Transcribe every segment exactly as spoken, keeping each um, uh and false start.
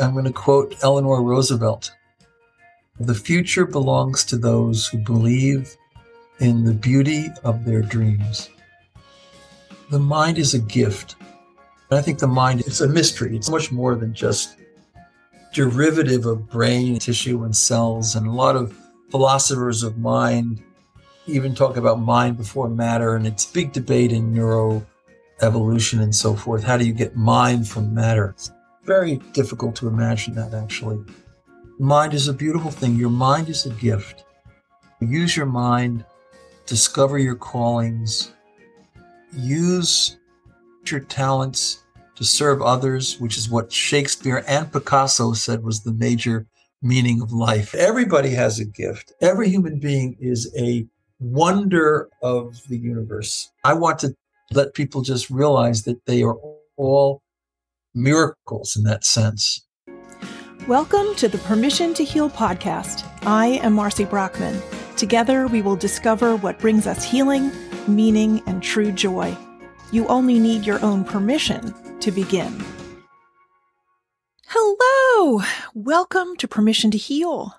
I'm going to quote Eleanor Roosevelt. The future belongs to those who believe in the beauty of their dreams. The mind is a gift. I think the mind is a mystery. It's much more than just derivative of brain tissue and cells. And a lot of philosophers of mind even talk about mind before matter. And it's a big debate in neuroevolution and so forth. How do you get mind from matter? It's very difficult to imagine that, actually. Mind is a beautiful thing. Your mind is a gift. Use your mind, discover your callings, use your talents to serve others, which is what Shakespeare and Picasso said was the major meaning of life. Everybody has a gift. Every human being is a wonder of the universe. I want to let people just realize that they are all miracles in that sense. Welcome to the Permission to Heal podcast. I am Marcy Brockman. Together, we will discover what brings us healing, meaning, and true joy. You only need your own permission to begin. Hello! Welcome to Permission to Heal.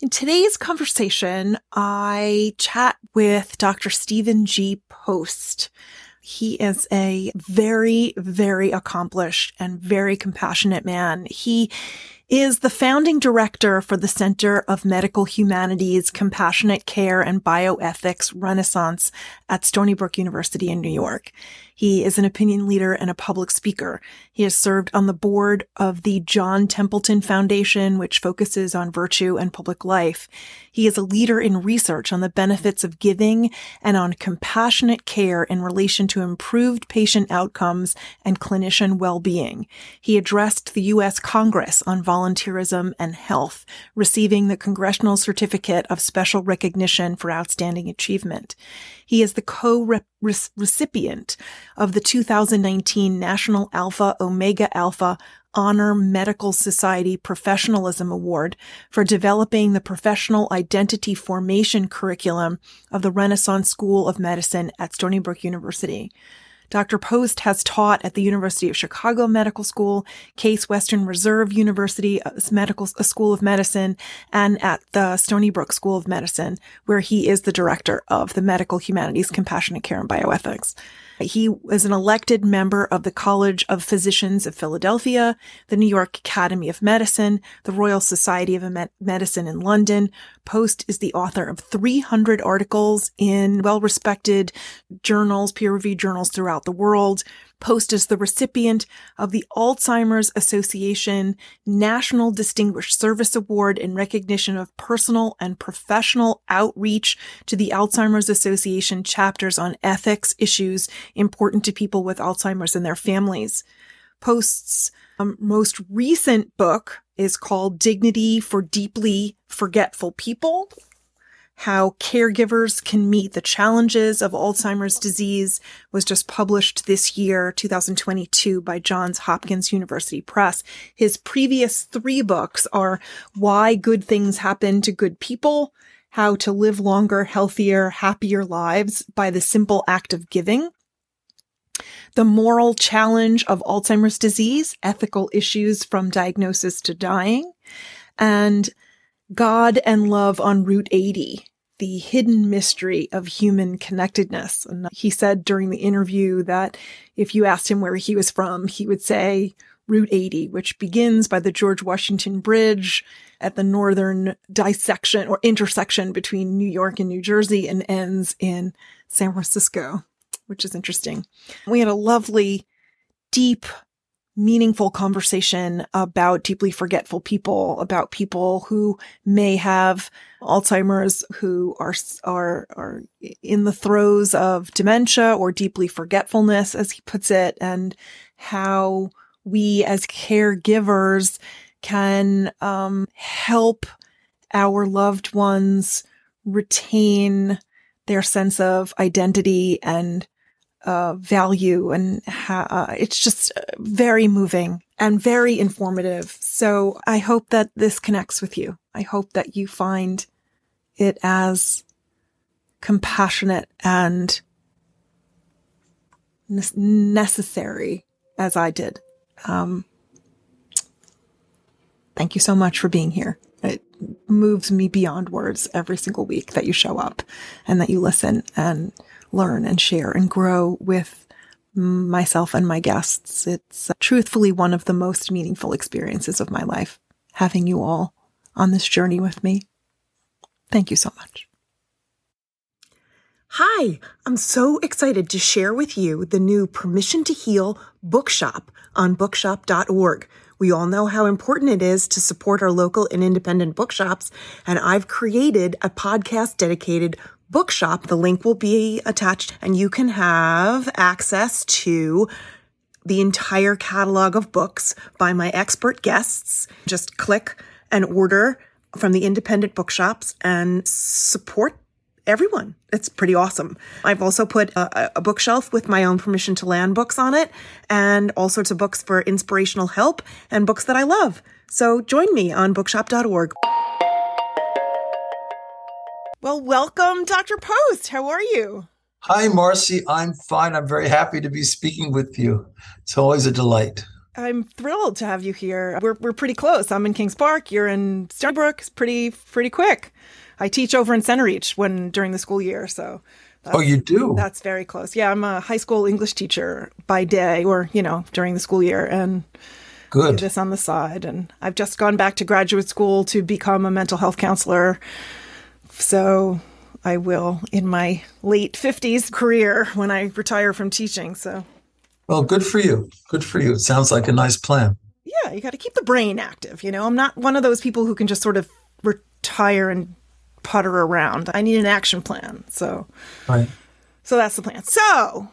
In today's conversation, I chat with Doctor Stephen G. Post. He is a very, very accomplished and very compassionate man. He is the founding director for the Center of Medical Humanities, Compassionate Care, and Bioethics Renaissance at Stony Brook University in New York. He is an opinion leader and a public speaker. He has served on the board of the John Templeton Foundation, which focuses on virtue and public life. He is a leader in research on the benefits of giving and on compassionate care in relation to improved patient outcomes and clinician well-being. He addressed the U S Congress on volunteering. Volunteerism and health, receiving the Congressional Certificate of Special Recognition for Outstanding Achievement. He is the co-recipient of the two thousand nineteen National Alpha Omega Alpha Honor Medical Society Professionalism Award for developing the professional identity formation curriculum of the Renaissance School of Medicine at Stony Brook University. Doctor Post has taught at the University of Chicago Medical School, Case Western Reserve University Medical School of Medicine, and at the Stony Brook School of Medicine, where he is the director of the Medical Humanities, Compassionate Care, and Bioethics. He is an elected member of the College of Physicians of Philadelphia, the New York Academy of Medicine, the Royal Society of Medicine in London. Post is the author of three hundred articles in well-respected journals, peer-reviewed journals throughout the world. Post is the recipient of the Alzheimer's Association National Distinguished Service Award in recognition of personal and professional outreach to the Alzheimer's Association chapters on ethics issues important to people with Alzheimer's and their families. Post's um, most recent book is called Dignity for Deeply Forgetful People: How Caregivers Can Meet the Challenges of Alzheimer's Disease, was just published this year, two thousand twenty-two, by Johns Hopkins University Press. His previous three books are Why Good Things Happen to Good People, How to Live Longer, Healthier, Happier Lives by the Simple Act of Giving, The Moral Challenge of Alzheimer's Disease, Ethical Issues from Diagnosis to Dying, and God and Love on Route eighty, The Hidden Mystery of Human Connectedness. And he said during the interview that if you asked him where he was from, he would say Route eighty, which begins by the George Washington Bridge at the northern dissection or intersection between New York and New Jersey and ends in San Francisco, which is interesting. We had a lovely, deep, meaningful conversation about deeply forgetful people, about people who may have Alzheimer's, who are are are in the throes of dementia or deeply forgetfulness, as he puts it, and how we as caregivers can um, help our loved ones retain their sense of identity and Uh, value, and ha- uh, it's just very moving and very informative. So I hope that this connects with you. I hope that you find it as compassionate and ne- necessary as I did. Um, thank you so much for being here. It moves me beyond words every single week that you show up and that you listen and learn and share and grow with myself and my guests. It's truthfully one of the most meaningful experiences of my life, having you all on this journey with me. Thank you so much. Hi, I'm so excited to share with you the new Permission to Heal bookshop on bookshop dot org. We all know how important it is to support our local and independent bookshops, and I've created a podcast dedicated bookshop. The link will be attached, and you can have access to the entire catalog of books by my expert guests. Just click and order from the independent bookshops and support everyone. It's pretty awesome. I've also put a, a bookshelf with my own Permission to Land books on it, and all sorts of books for inspirational help and books that I love. So join me on bookshop dot org. Well, welcome, Doctor Post. How are you? Hi, Marcy. I'm fine. I'm very happy to be speaking with you. It's always a delight. I'm thrilled to have you here. We're we're pretty close. I'm in Kings Park. You're in Stony Brook. It's pretty pretty quick. I teach over in Center Reach when during the school year. So, oh, you do? That's very close. Yeah, I'm a high school English teacher by day, or you know, during the school year, and good. Do this on the side. And I've just gone back to graduate school to become a mental health counselor. So I will in my late fifties career when I retire from teaching. So, well, good for you. Good for you. It sounds like a nice plan. Yeah, you got to keep the brain active. You know, I'm not one of those people who can just sort of retire and putter around. I need an action plan. So, right. So that's the plan. So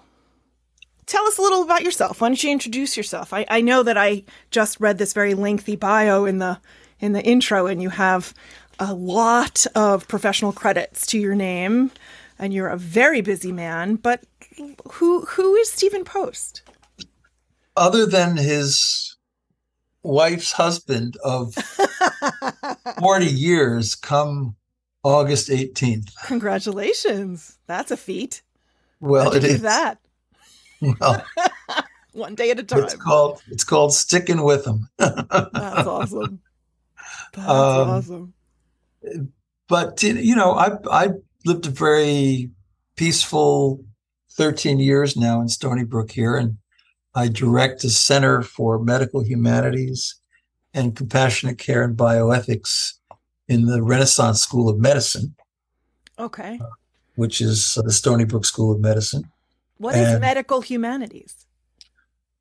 tell us a little about yourself. Why don't you introduce yourself? I, I know that I just read this very lengthy bio in the in the intro, and you have a lot of professional credits to your name, and you're a very busy man. But who who is Stephen Post? Other than his wife's husband of forty years, come August eighteenth. Congratulations! That's a feat. Well, it is that. Well, one day at a time. It's called it's called sticking with them. That's awesome. That's um, awesome. But, you know, I've I lived a very peaceful thirteen years now in Stony Brook here, and I direct a Center for Medical Humanities and Compassionate Care and Bioethics in the Renaissance School of Medicine. Okay. Uh, which is the Stony Brook School of Medicine. What and, is medical humanities?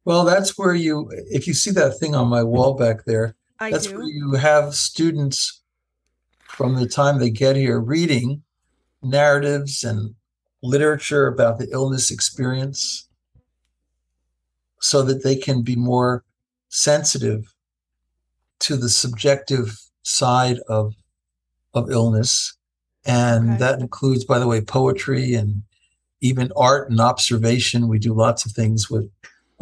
Well, that's where you, if you see that thing on my wall back there, I that's do. Where you have students from the time they get here reading narratives and literature about the illness experience so that they can be more sensitive to the subjective side of of illness. And okay. That includes, by the way, poetry and even art and observation. We do lots of things with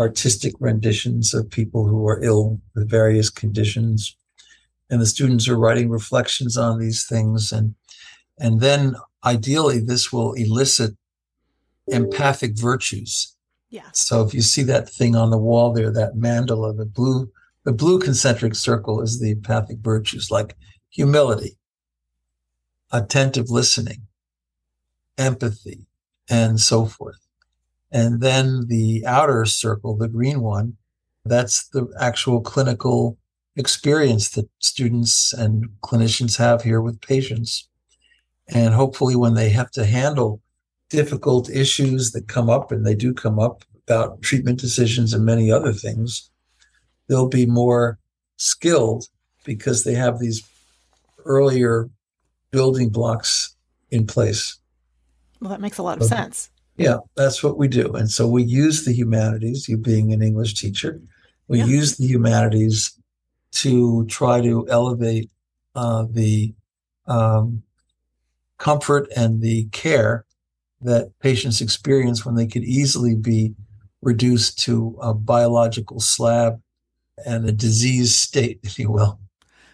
artistic renditions of people who are ill with various conditions. And the students are writing reflections on these things. And and then ideally, this will elicit empathic virtues. Yeah. So if you see that thing on the wall there, that mandala, the blue, the blue concentric circle is the empathic virtues, like humility, attentive listening, empathy, and so forth. And then the outer circle, the green one, that's the actual clinical experience that students and clinicians have here with patients. And hopefully when they have to handle difficult issues that come up, and they do come up about treatment decisions and many other things, they'll be more skilled because they have these earlier building blocks in place. Well, that makes a lot of so, sense. Yeah, that's what we do. And so we use the humanities, you being an English teacher, we yeah. use the humanities to try to elevate uh, the um, comfort and the care that patients experience when they could easily be reduced to a biological slab and a disease state, if you will.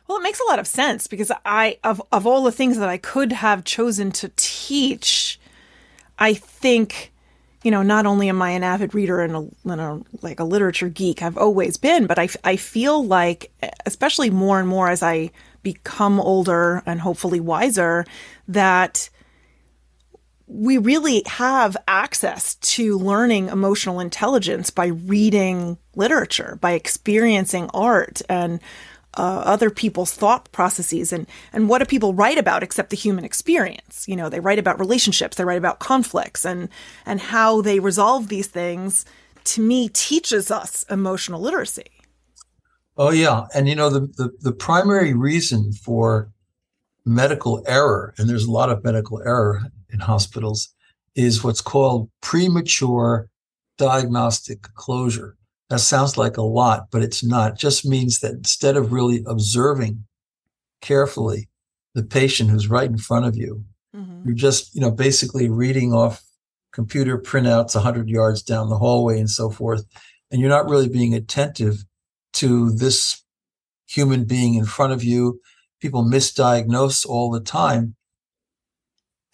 Well, it makes a lot of sense because I, of, of all the things that I could have chosen to teach, I think you know, not only am I an avid reader and a, and a like a literature geek, I've always been, but I, I feel like, especially more and more as I become older and hopefully wiser, that we really have access to learning emotional intelligence by reading literature, by experiencing art and uh, other people's thought processes. And, and what do people write about except the human experience? You know, they write about relationships, they write about conflicts, and, and how they resolve these things, to me, teaches us emotional literacy. Oh, yeah. And, you know, the, the, the primary reason for medical error, and there's a lot of medical error in hospitals, is what's called premature diagnostic closure. That sounds like a lot, but it's not. It just means that instead of really observing carefully the patient who's right in front of you, mm-hmm. you're just, you know, basically reading off computer printouts one hundred yards down the hallway and so forth, and you're not really being attentive to this human being in front of you. People misdiagnose all the time.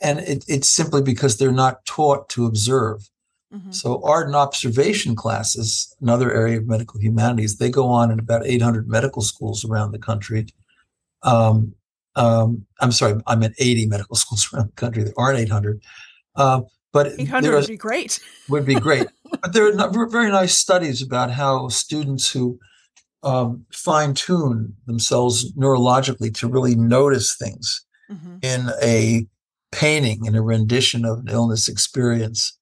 And it, it's simply because they're not taught to observe. Mm-hmm. So art and observation classes, another area of medical humanities, they go on in about eight hundred medical schools around the country. Um, um, I'm sorry, I meant eighty medical schools around the country. There aren't eight hundred. Uh, but eight hundred there are, would be great. Would be great. But there are very nice studies about how students who um, fine-tune themselves neurologically to really notice things mm-hmm. in a painting, in a rendition of an illness experience,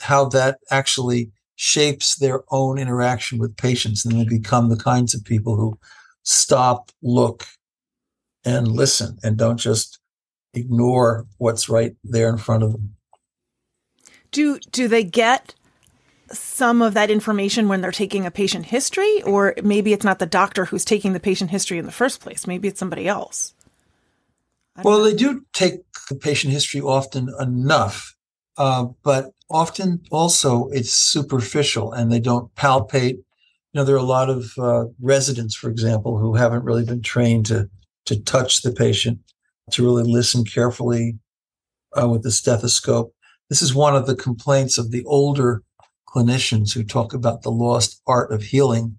how that actually shapes their own interaction with patients, and they become the kinds of people who stop, look, and listen, and don't just ignore what's right there in front of them. Do do they get some of that information when they're taking a patient history? Or maybe it's not the doctor who's taking the patient history in the first place. Maybe it's somebody else. Well, they do take the patient history often enough, uh, but often also it's superficial and they don't palpate. You know, there are a lot of uh, residents, for example, who haven't really been trained to to touch the patient, to really listen carefully uh, with the stethoscope. This is one of the complaints of the older clinicians who talk about the lost art of healing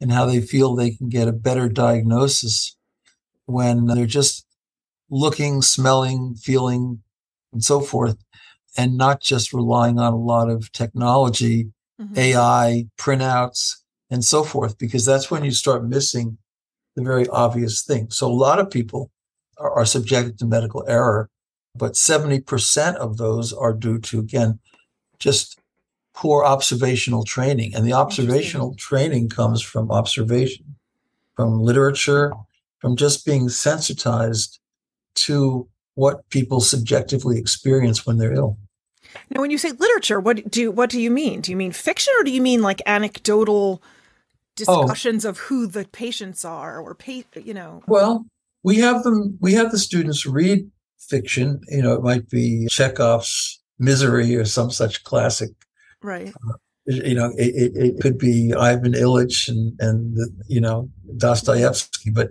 and how they feel they can get a better diagnosis when they're just looking, smelling, feeling, and so forth, and not just relying on a lot of technology, mm-hmm. A I, printouts, and so forth, because that's when you start missing the very obvious thing. So a lot of people are, are subjected to medical error, but seventy percent of those are due to, again, just poor observational training. And the observational training comes from observation, from literature, from just being sensitized to what people subjectively experience when they're ill. Now, when you say literature, what do what do you mean? Do you mean fiction, or do you mean like anecdotal discussions oh. of who the patients are, or pa- you know? Well, we have them. We have the students read fiction. You know, it might be Chekhov's Misery or some such classic. Right. Uh, you know, it, it, it could be Ivan Illich and and the, you know, Dostoevsky, but.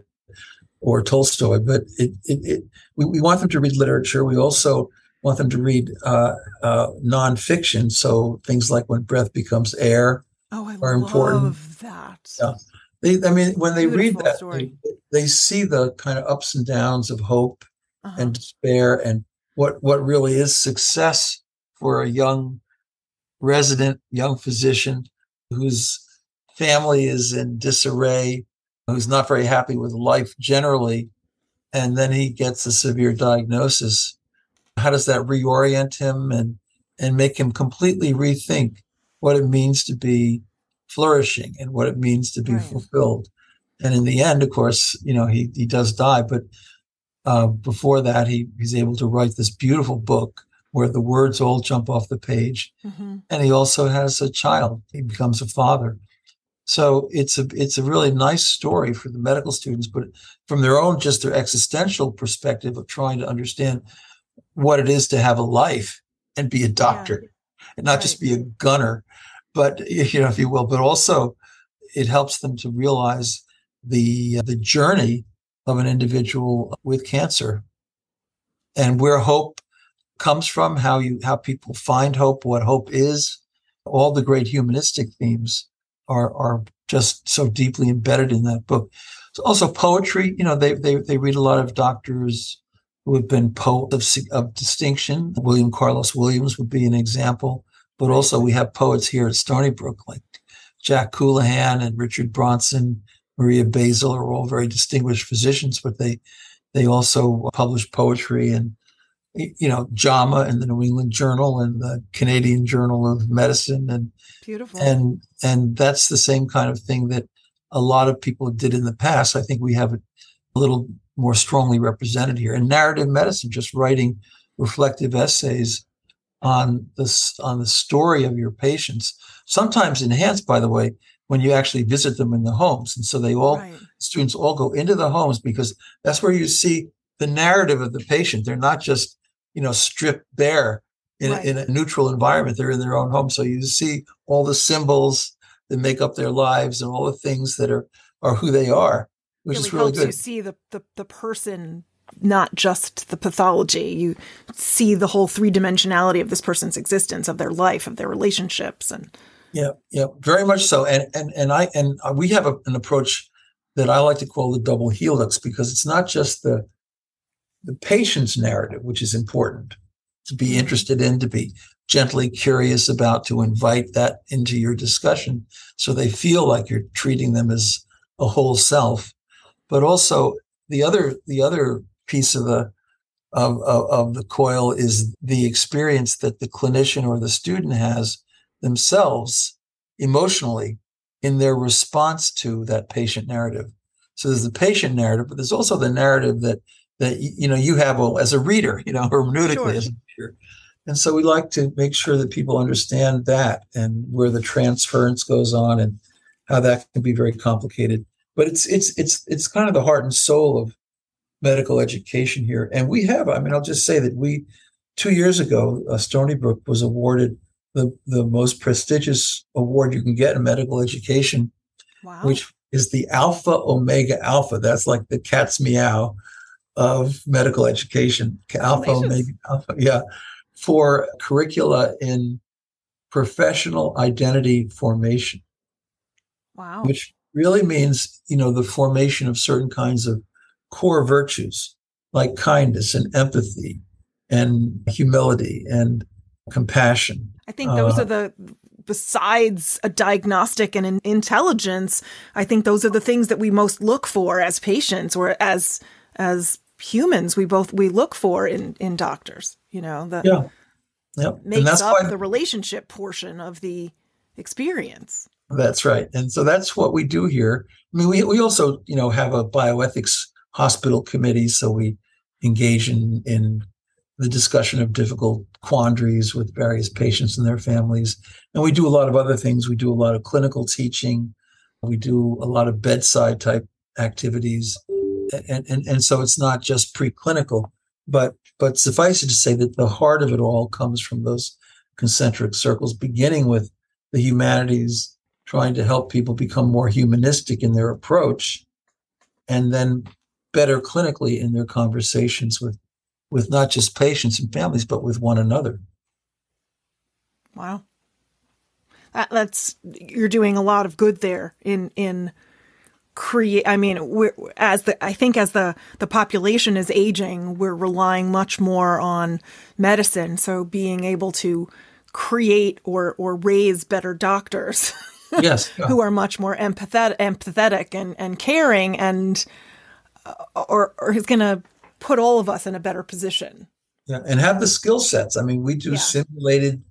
Or Tolstoy, but it, it, it, we, we want them to read literature. We also want them to read uh, uh, nonfiction, so things like When Breath Becomes Air oh, I are important. Love that. Yeah. They, I mean, when they Beautiful read that, story. They, they see the kind of ups and downs of hope uh-huh. and despair, and what, what really is success for a young resident, young physician whose family is in disarray, who's not very happy with life generally, and then he gets a severe diagnosis. How does that reorient him and, and make him completely rethink what it means to be flourishing and what it means to be right. fulfilled? And in the end, of course, you know, he, he does die, but uh, before that, he, he's able to write this beautiful book where the words all jump off the page. Mm-hmm. And he also has a child. He becomes a father. So it's a it's a really nice story for the medical students, but from their own, just their existential perspective of trying to understand what it is to have a life and be a doctor, yeah. and not right. just be a gunner, but, you know, if you will. But also, it helps them to realize the the journey of an individual with cancer, and where hope comes from, how you how people find hope, what hope is. All the great humanistic themes are are just so deeply embedded in that book. So also poetry, you know, they they they read a lot of doctors who have been poets of, of distinction. William Carlos Williams would be an example, but also we have poets here at Stony Brook like Jack Coulihan and Richard Bronson, Maria Basil are all very distinguished physicians, but they they also publish poetry. And you know, JAMA and the New England Journal and the Canadian Journal of Medicine. And beautiful. And and that's the same kind of thing that a lot of people did in the past. I think we have it a little more strongly represented here. And narrative medicine, just writing reflective essays on the, on the story of your patients, sometimes enhanced, by the way, when you actually visit them in the homes. And so they all, right. students all go into the homes because that's where you see the narrative of the patient. They're not just, you know, stripped bare in, right. in a neutral environment. They're in their own home. So you see all the symbols that make up their lives and all the things that are, are who they are, which really is really helps good. You see the, the, the person, not just the pathology. You see the whole three-dimensionality of this person's existence, of their life, of their relationships. And yeah, yeah, very much so. And and and I and we have a, an approach that I like to call the double helix, because it's not just the the patient's narrative, which is important to be interested in, to be gently curious about, to invite that into your discussion so they feel like you're treating them as a whole self. But also the other the other piece of the of, of, of the coil is the experience that the clinician or the student has themselves emotionally in their response to that patient narrative. So there's the patient narrative, but there's also the narrative that that you know you have as a reader, you know, hermeneutically sure. as a reader. And so we like to make sure that people understand that and where the transference goes on and how that can be very complicated. But it's it's it's it's kind of the heart and soul of medical education here. And we have, I mean, I'll just say that we two years ago, uh, Stony Brook was awarded the the most prestigious award you can get in medical education, wow. which is the Alpha Omega Alpha. That's like the cat's meow of medical education, Alpha Omega Alpha, yeah, for curricula in professional identity formation. Wow. Which really means, you know, the formation of certain kinds of core virtues like kindness and empathy and humility and compassion. I think those uh, are the, besides a diagnostic and an intelligence, I think those are the things that we most look for as patients or as as humans. We both we look for in, in doctors, you know, the yeah. yep. makes and that's up why, the relationship portion of the experience. That's right. And so that's what we do here. I mean, we, we also, you know, have a bioethics hospital committee. So we engage in, in the discussion of difficult quandaries with various patients and their families. And we do a lot of other things. We do a lot of clinical teaching. We do a lot of bedside type activities. And, and and so it's not just preclinical, but but suffice it to say that the heart of it all comes from those concentric circles, beginning with the humanities, trying to help people become more humanistic in their approach, and then better clinically in their conversations with, with not just patients and families, but with one another. Wow. That, that's you're doing a lot of good there in in. Create. I mean, we're, as the I think as the, the population is aging, we're relying much more on medicine. So being able to create or or raise better doctors, yes, who are much more empathetic, empathetic and, and caring, and uh, or or is going to put all of us in a better position. Yeah, and have the skill sets. I mean, we do yeah. simulated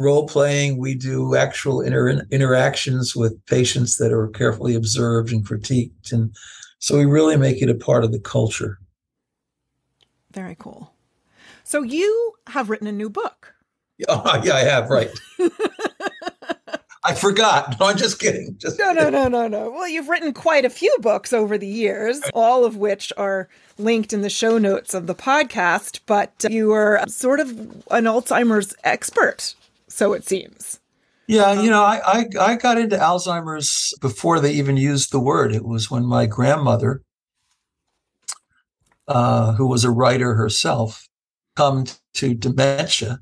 role playing, we do actual inter- interactions with patients that are carefully observed and critiqued. And so we really make it a part of the culture. Very cool. So you have written a new book. Oh, yeah, I have, right. I forgot. No, I'm just kidding. Just no, no, no, no, no. Well, you've written quite a few books over the years, all of which are linked in the show notes of the podcast, but you are sort of an Alzheimer's expert. So it seems. Yeah, you know, I, I I got into Alzheimer's before they even used the word. It was when my grandmother, uh, who was a writer herself, succumb to dementia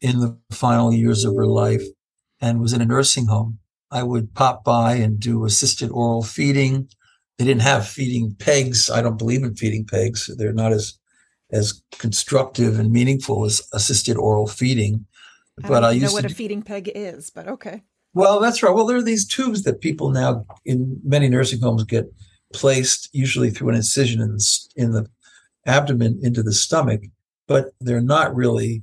in the final years of her life and was in a nursing home, I would pop by and do assisted oral feeding. They didn't have feeding pegs. I don't believe in feeding pegs. They're not as as constructive and meaningful as assisted oral feeding. I but don't I used know what to a feeding peg is, but okay. Well, that's right. Well, there are these tubes that people now in many nursing homes get placed, usually through an incision in the, in the abdomen into the stomach, but they're not really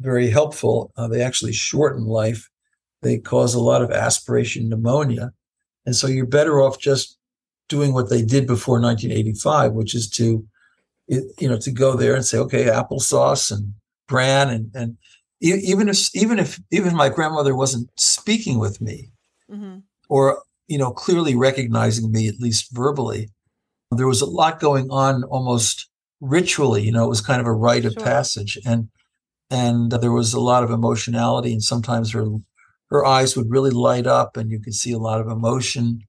very helpful. Uh, they actually shorten life. They cause a lot of aspiration pneumonia. And so you're better off just doing what they did before nineteen eighty-five, which is to, you know, to go there and say, okay, applesauce and bran. And, and even if, even if, even my grandmother wasn't speaking with me, mm-hmm. or, you know, clearly recognizing me, at least verbally, there was a lot going on almost ritually, you know, it was kind of a rite of sure. passage. And, and uh, there was a lot of emotionality, and sometimes her, her eyes would really light up and you could see a lot of emotion.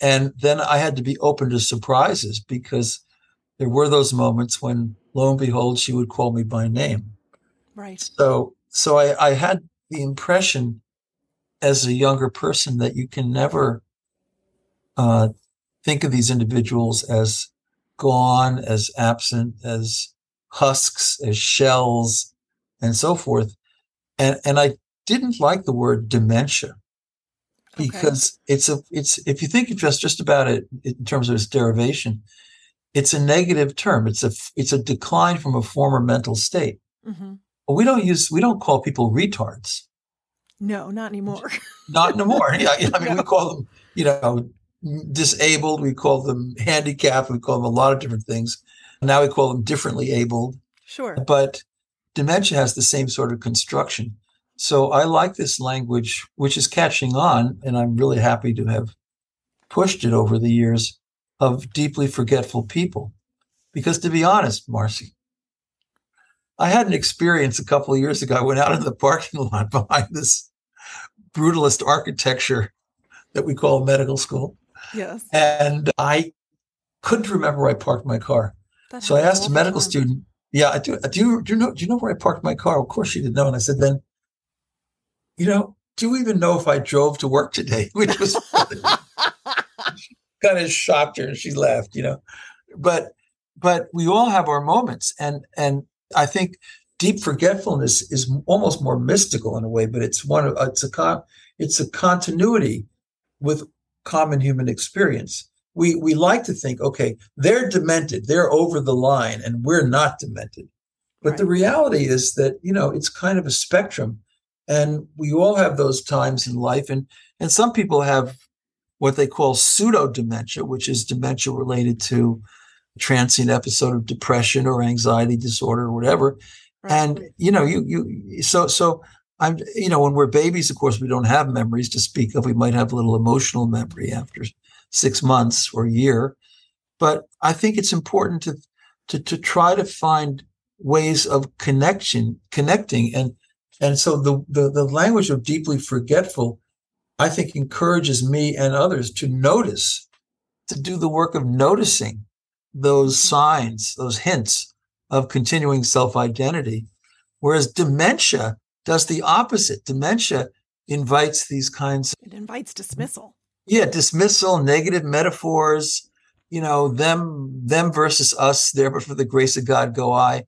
And then I had to be open to surprises, because there were those moments when, lo and behold, she would call me by name. Right. So so I, I had the impression as a younger person that you can never uh, think of these individuals as gone, as absent, as husks, as shells, and so forth. And and I didn't like the word dementia. Because okay. it's a, it's if you think just just about it in terms of its derivation, it's a negative term. It's a it's a decline from a former mental state. Mm-hmm. We don't use we don't call people retards. No, not anymore. Not anymore. Yeah, I mean, no. We call them, you know, disabled. We call them handicapped. We call them a lot of different things. Now we call them differently abled. Sure. But dementia has the same sort of construction. So I like this language, which is catching on, and I'm really happy to have pushed it over the years, of deeply forgetful people. Because to be honest, Marcy, I had an experience a couple of years ago. I went out in the parking lot behind this brutalist architecture that we call medical school. Yes. And I couldn't remember where I parked my car. That so I asked a medical time. student, yeah, I do, do, you, do you know, do you know where I parked my car? Of course she didn't know. And I said, then, you know, do you even know if I drove to work today? Which was kind of shocked her, and she laughed, you know. But but we all have our moments, and and I think deep forgetfulness is almost more mystical in a way, but it's one of it's a con, it's a continuity with common human experience. We we like to think, okay, they're demented, they're over the line, and we're not demented. But right. The reality is that, you know, it's kind of a spectrum. And we all have those times in life. And, and some people have what they call pseudo-dementia, which is dementia related to a transient episode of depression or anxiety disorder or whatever. Right. And, you know, you you so so I'm you know, when we're babies, of course, we don't have memories to speak of. We might have a little emotional memory after six months or a year. But I think it's important to to to try to find ways of connection, connecting and And so the, the the language of deeply forgetful, I think, encourages me and others to notice, to do the work of noticing those signs, those hints of continuing self-identity. Whereas dementia does the opposite. Dementia invites these kinds of... It invites dismissal. Yeah, dismissal, negative metaphors, you know, them them versus us, there but for the grace of God go I.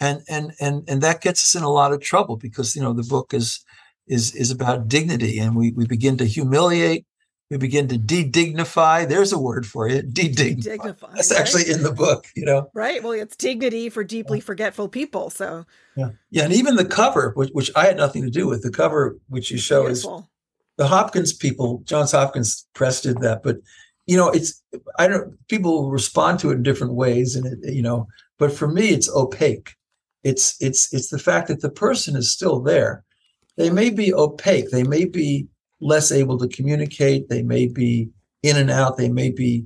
And and and and that gets us in a lot of trouble, because, you know, the book is is is about dignity, and we, we begin to humiliate, we begin to de-dignify. There's a word for it, de-dignify. de-dignify That's right? Actually in the book, you know. Right. Well, it's dignity for deeply forgetful people. So yeah, yeah, and even the cover, which, which I had nothing to do with, the cover which you show Beautiful. Is the Hopkins people. Johns Hopkins Press did that, but you know, it's I don't people respond to it in different ways, and it, you know, but for me, it's opaque. It's it's it's the fact that the person is still there. They may be opaque. They may be less able to communicate. They may be in and out. They may be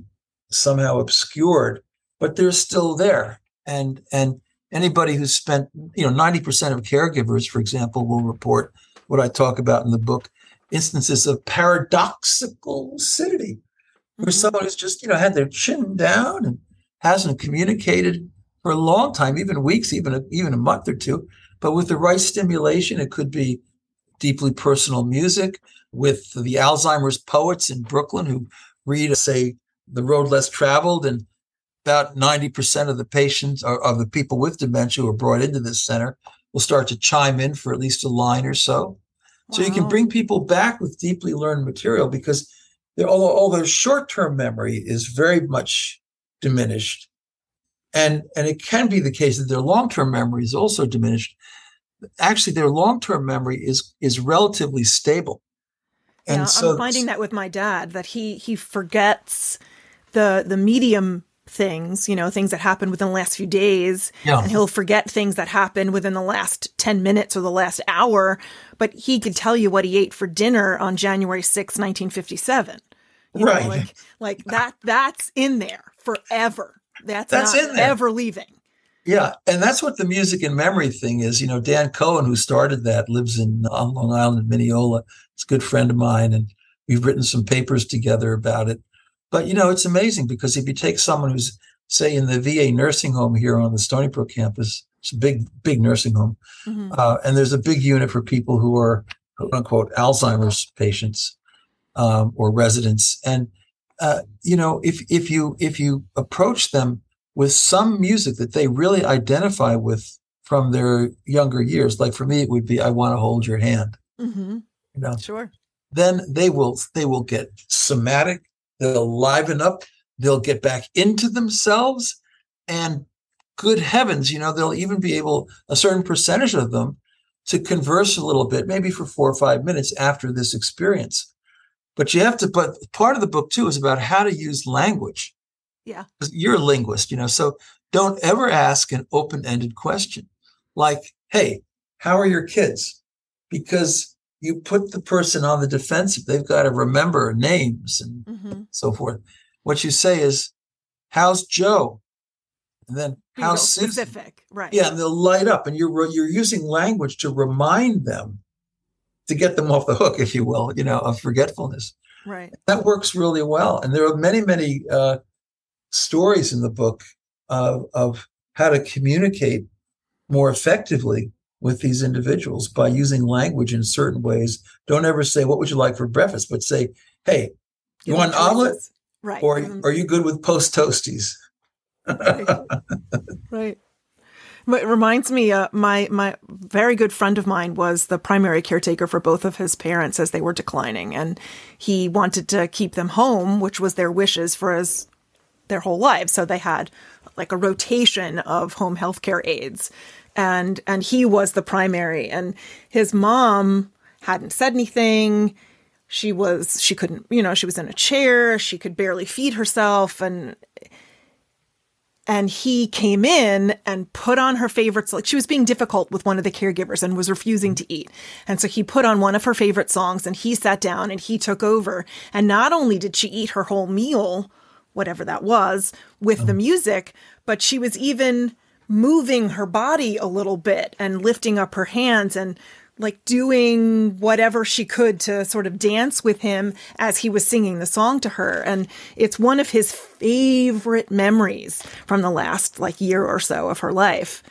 somehow obscured, but they're still there. And and anybody who's spent, you know, ninety percent of caregivers, for example, will report what I talk about in the book, instances of paradoxical lucidity, where someone who's just, you know, had their chin down and hasn't communicated for a long time, even weeks, even a, even a month or two. But with the right stimulation, it could be deeply personal music. With the Alzheimer's poets in Brooklyn who read, say, The Road Less Traveled, and about ninety percent of the patients, or of the people with dementia who are brought into this center, will start to chime in for at least a line or so. Wow. So you can bring people back with deeply learned material, because although, although short-term memory is very much diminished, and, and it can be the case that their long-term memory is also diminished, actually their long-term memory is is relatively stable. And yeah, so I'm finding that with my dad, that he he forgets the the medium things, you know, things that happened within the last few days. Yeah. And he'll forget things that happened within the last ten minutes or the last hour. But he could tell you what he ate for dinner on January sixth, nineteen fifty-seven. You right. Know, like like that that's in there forever. That's, that's not in there. Ever leaving. Yeah. And that's what the music and memory thing is. You know, Dan Cohen, who started that, lives in on Long Island, Mineola. He's a good friend of mine, and we've written some papers together about it. But, you know, it's amazing, because if you take someone who's, say, in the V A nursing home here on the Stony Brook campus, it's a big, big nursing home, mm-hmm. uh, and there's a big unit for people who are, quote unquote, Alzheimer's patients um, or residents. And, uh, you know, if if you if you approach them with some music that they really identify with from their younger years, like for me, it would be "I Want to Hold Your Hand." Mm-hmm. You know, sure. Then they will they will get somatic. They'll liven up. They'll get back into themselves, and good heavens, you know, they'll even be able, a certain percentage of them, to converse a little bit, maybe for four or five minutes after this experience. But you have to. But part of the book too is about how to use language. Yeah, you're a linguist, you know, so don't ever ask an open-ended question like, "Hey, how are your kids?" Because you put the person on the defensive. They've got to remember names and mm-hmm. so forth. What you say is, "How's Joe?" And then, you "How's Susan?" Specific, right? Yeah, and they'll light up, and you're you're using language to remind them, to get them off the hook, if you will, you know, of forgetfulness. Right. That works really well, and there are many, many. Uh, stories in the book of, of how to communicate more effectively with these individuals by using language in certain ways. Don't ever say, "What would you like for breakfast?" but say, "Hey, you want an omelet?" Right. Or mm-hmm. "Are you good with post toasties?" Right. Right. It reminds me, uh, my my very good friend of mine was the primary caretaker for both of his parents as they were declining, and he wanted to keep them home, which was their wishes for his their whole lives. So they had like a rotation of home healthcare aides, and, and he was the primary, and his mom hadn't said anything. She was, she couldn't, you know, she was in a chair. She could barely feed herself. And, and he came in and put on her favorites. Like, she was being difficult with one of the caregivers and was refusing to eat. And so he put on one of her favorite songs, and he sat down and he took over. And not only did she eat her whole meal, whatever that was, with oh. the music, but she was even moving her body a little bit and lifting up her hands and like doing whatever she could to sort of dance with him as he was singing the song to her. And it's one of his favorite memories from the last like year or so of her life.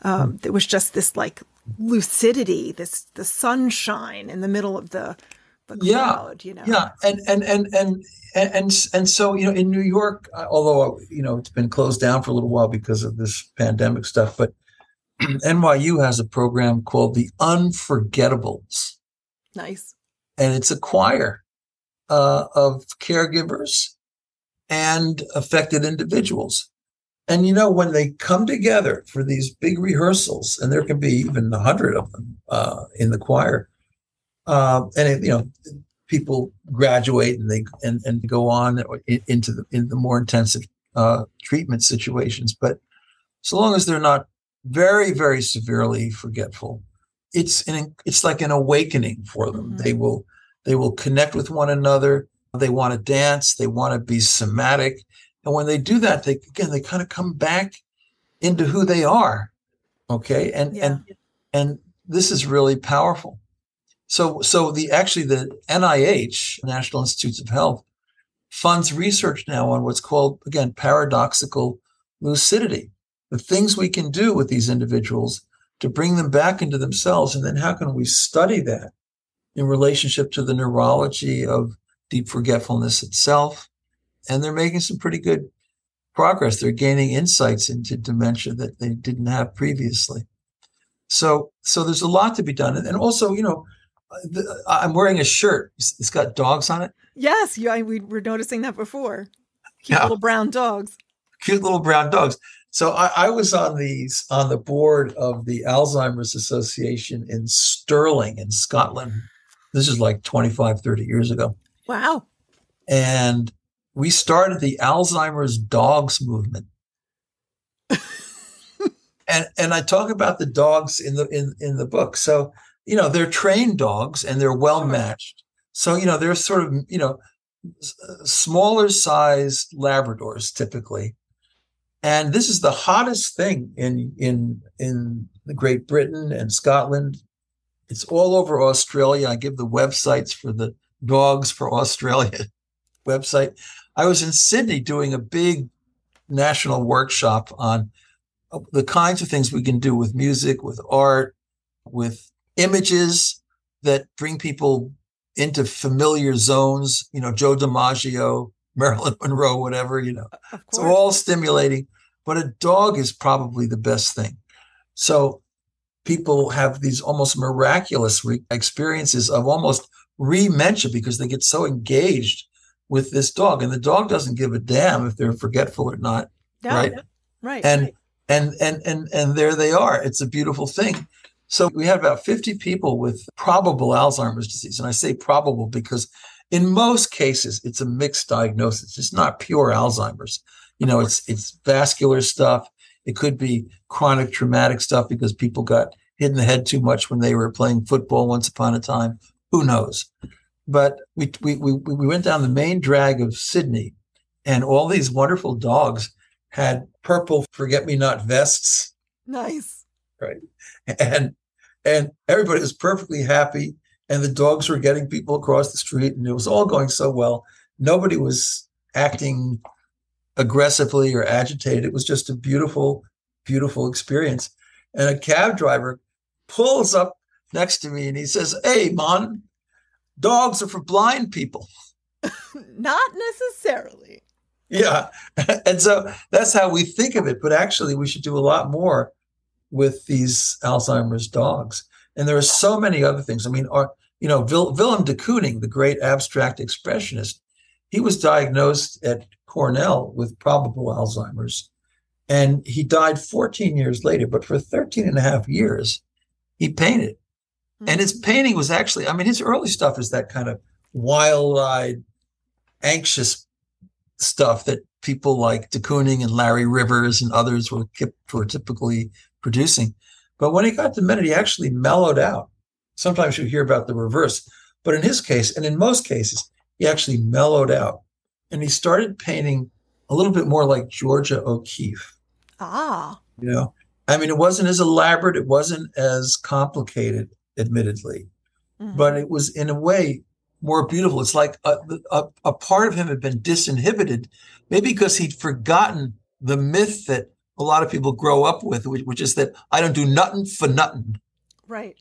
Um, it was just this like lucidity, this the sunshine in the middle of the the cloud, yeah, you know. Yeah, and and and and and and so, you know, in New York, although, you know, it's been closed down for a little while because of this pandemic stuff, but N Y U has a program called the Unforgettables. Nice. And it's a choir uh, of caregivers and affected individuals. And, you know, when they come together for these big rehearsals, and there can be even a hundred of them uh, in the choir, Uh, and it, you know, people graduate and they and, and go on into the in the more intensive uh, treatment situations. But so long as they're not very, very severely forgetful, it's an it's like an awakening for them. Mm-hmm. They will they will connect with one another. They want to dance. They want to be somatic. And when they do that, they again they kind of come back into who they are. Okay, and yeah. and and this is really powerful. So, so the actually the N I H, National Institutes of Health, funds research now on what's called, again, paradoxical lucidity. the things we can do with these individuals to bring them back into themselves. And then how can we study that in relationship to the neurology of deep forgetfulness itself? And they're making some pretty good progress. They're gaining insights into dementia that they didn't have previously. So, so there's a lot to be done. And also, you know, the, I'm wearing a shirt. It's got dogs on it. Yes. Yeah, we were noticing that before. Cute yeah. little brown dogs. Cute little brown dogs. So I, I was on the, on the board of the Alzheimer's Association in Stirling in Scotland. This is like twenty-five, thirty years ago. Wow. And we started the Alzheimer's Dogs movement. and and I talk about the dogs in the in, in the book. So, you know, they're trained dogs and they're well matched. So, you know, they're sort of, you know, smaller sized Labradors typically. And this is the hottest thing in in in Great Britain and Scotland. It's all over Australia. I give the websites for the Dogs for Australia website. I was in Sydney doing a big national workshop on the kinds of things we can do with music, with art, with images that bring people into familiar zones, you know, Joe DiMaggio, Marilyn Monroe, whatever, you know. It's all stimulating, but a dog is probably the best thing. So people have these almost miraculous re- experiences of almost re-mention because they get so engaged with this dog, and the dog doesn't give a damn if they're forgetful or not. Yeah, right? Yeah, right. And, right. and, and, and, and there they are. It's a beautiful thing. So we had about fifty people with probable Alzheimer's disease. And I say probable because in most cases, it's a mixed diagnosis. It's not pure Alzheimer's. You know, it's, it's vascular stuff. It could be chronic traumatic stuff because people got hit in the head too much when they were playing football once upon a time. Who knows? But we we we we went down the main drag of Sydney, and all these wonderful dogs had purple forget-me-not vests. Nice, right? And and everybody was perfectly happy, and the dogs were getting people across the street, and it was all going so well. Nobody was acting aggressively or agitated. It was just a beautiful, beautiful experience. And a cab driver pulls up next to me, and he says, "Hey, man. Dogs are for blind people." Not necessarily. Yeah. And so that's how we think of it. But actually, we should do a lot more with these Alzheimer's dogs. And there are so many other things. I mean, our, you know, Vil- Willem de Kooning, the great abstract expressionist, he was diagnosed at Cornell with probable Alzheimer's. And he died fourteen years later. But for thirteen and a half years, he painted. And his painting was actually, I mean, his early stuff is that kind of wild-eyed, anxious stuff that people like de Kooning and Larry Rivers and others were, were typically producing. But when he got demented, he actually mellowed out. Sometimes you hear about the reverse. But in his case, and in most cases, he actually mellowed out. And he started painting a little bit more like Georgia O'Keeffe. Ah. You know, I mean, it wasn't as elaborate. It wasn't as complicated. Admittedly, mm-hmm. But it was in a way more beautiful. It's like a, a, a part of him had been disinhibited, maybe because he'd forgotten the myth that a lot of people grow up with, which, which is that I don't do nothing for nothing. Right.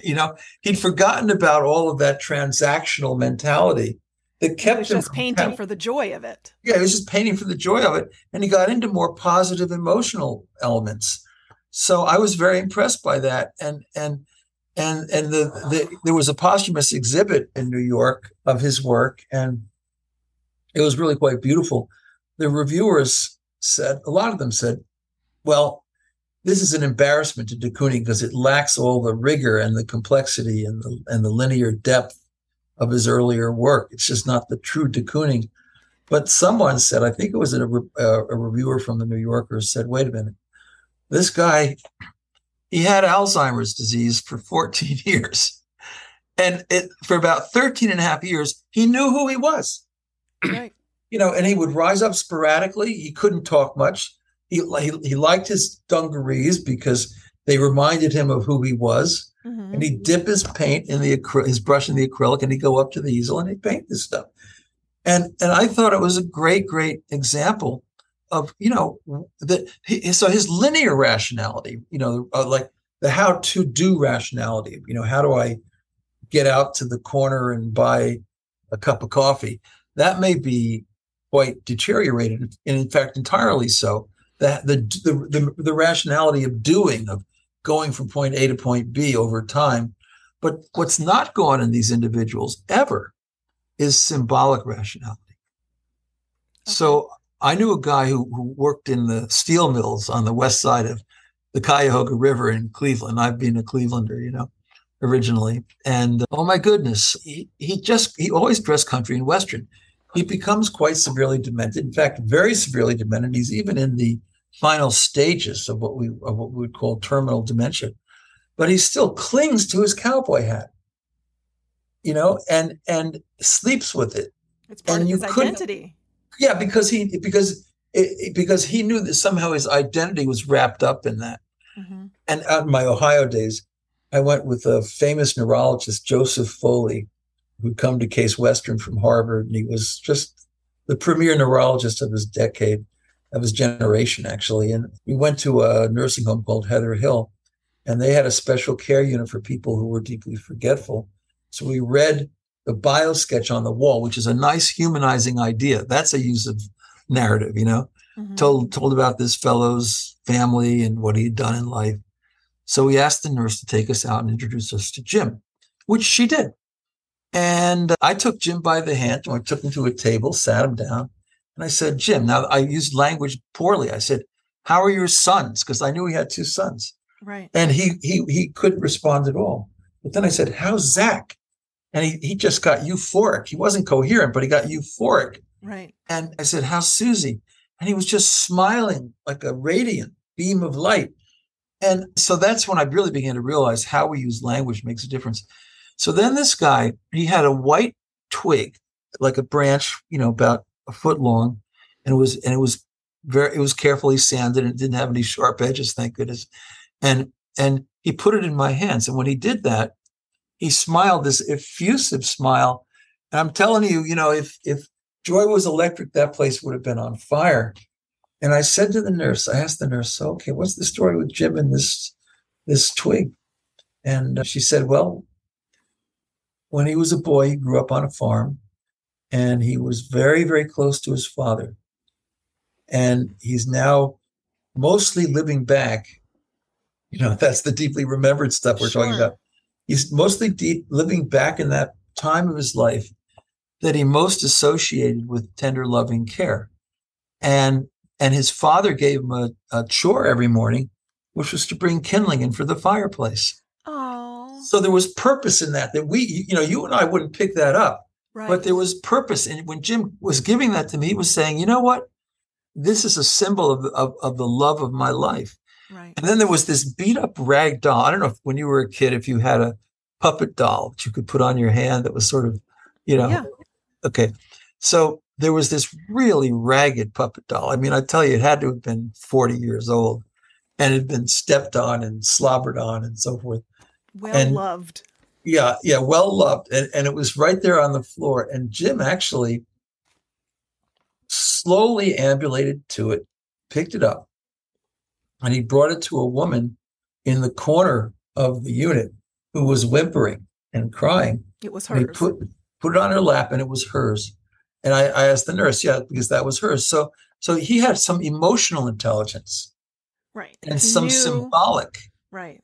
You know, he'd forgotten about all of that transactional mentality that kept him. It was just painting having, for the joy of it. Yeah, it was just painting for the joy of it. And he got into more positive emotional elements. So I was very impressed by that. And, and, And and the, the there was a posthumous exhibit in New York of his work, and it was really quite beautiful. The reviewers said, a lot of them said, well, this is an embarrassment to de Kooning because it lacks all the rigor and the complexity and the, and the linear depth of his earlier work. It's just not the true de Kooning. But someone said, I think it was a, a, a reviewer from the New Yorker said, wait a minute, this guy... He had Alzheimer's disease for fourteen years. And it, for about thirteen and a half years, he knew who he was. Right. You know, and he would rise up sporadically. He couldn't talk much. He, he, he liked his dungarees because they reminded him of who he was. Mm-hmm. And he'd dip his paint in the acry- his brush in the acrylic, and he'd go up to the easel and he'd paint this stuff. And, and I thought it was a great, great example of, you know, that so his linear rationality, you know, uh, like the how to do rationality, you know, how do I get out to the corner and buy a cup of coffee? That may be quite deteriorated, and in fact, entirely so. That the, the the the rationality of doing, of going from point A to point B over time. But what's not gone in these individuals ever is symbolic rationality. Okay. So I knew a guy who, who worked in the steel mills on the west side of the Cuyahoga River in Cleveland. I've been a Clevelander, you know, originally. And uh, oh my goodness, he, he just, he always dressed country and Western. He becomes quite severely demented. In fact, very severely demented. He's even in the final stages of what we, of what we would call terminal dementia. But he still clings to his cowboy hat, you know, and and sleeps with it. It's part and of his identity. Yeah, because he because it, because he knew that somehow his identity was wrapped up in that. Mm-hmm. And out in my Ohio days, I went with a famous neurologist, Joseph Foley, who'd come to Case Western from Harvard, and he was just the premier neurologist of his decade, of his generation, actually. And we went to a nursing home called Heather Hill, and they had a special care unit for people who were deeply forgetful. So we read the biosketch on the wall, which is a nice humanizing idea. That's a use of narrative, you know, mm-hmm. told told about this fellow's family and what he had done in life. So we asked the nurse to take us out and introduce us to Jim, which she did. And I took Jim by the hand, and I took him to a table, sat him down. And I said, Jim, now I used language poorly. I said, how are your sons? Because I knew he had two sons. Right. And he he he couldn't respond at all. But then I said, how's Zach? And he, he just got euphoric. He wasn't coherent, but he got euphoric. Right. And I said, how's Susie? And he was just smiling like a radiant beam of light. And so that's when I really began to realize how we use language makes a difference. So then this guy, he had a white twig, like a branch, you know, about a foot long, and it was and it was very it was carefully sanded, and it didn't have any sharp edges, thank goodness. And and he put it in my hands. And when he did that, he smiled this effusive smile. And I'm telling you, you know, if if joy was electric, that place would have been on fire. And I said to the nurse, I asked the nurse, so, okay, what's the story with Jim and this this twig? And she said, well, when he was a boy, he grew up on a farm, and he was very, very close to his father. And he's now mostly living back. You know, that's the deeply remembered stuff we're sure. talking about. He's mostly deep, living back in that time of his life that he most associated with tender, loving care. And and his father gave him a, a chore every morning, which was to bring kindling in for the fireplace. Oh. So there was purpose in that, that we, you know, you and I wouldn't pick that up. Right. But there was purpose. And when Jim was giving that to me, he was saying, you know what? This is a symbol of, of, of the love of my life. Right. And then there was this beat up rag doll. I don't know if when you were a kid, if you had a puppet doll that you could put on your hand that was sort of, you know, yeah. Okay. So there was this really ragged puppet doll. I mean, I tell you, it had to have been forty years old, and it had been stepped on and slobbered on and so forth. Well and, loved. Yeah. Yeah. Well loved. And, and it was right there on the floor. And Jim actually slowly ambulated to it, picked it up. And he brought it to a woman in the corner of the unit who was whimpering and crying. It was hers. And he put, put it on her lap, and it was hers. And I, I asked the nurse, yeah, because that was hers. So so he had some emotional intelligence. Right. And he some knew. Symbolic. Right.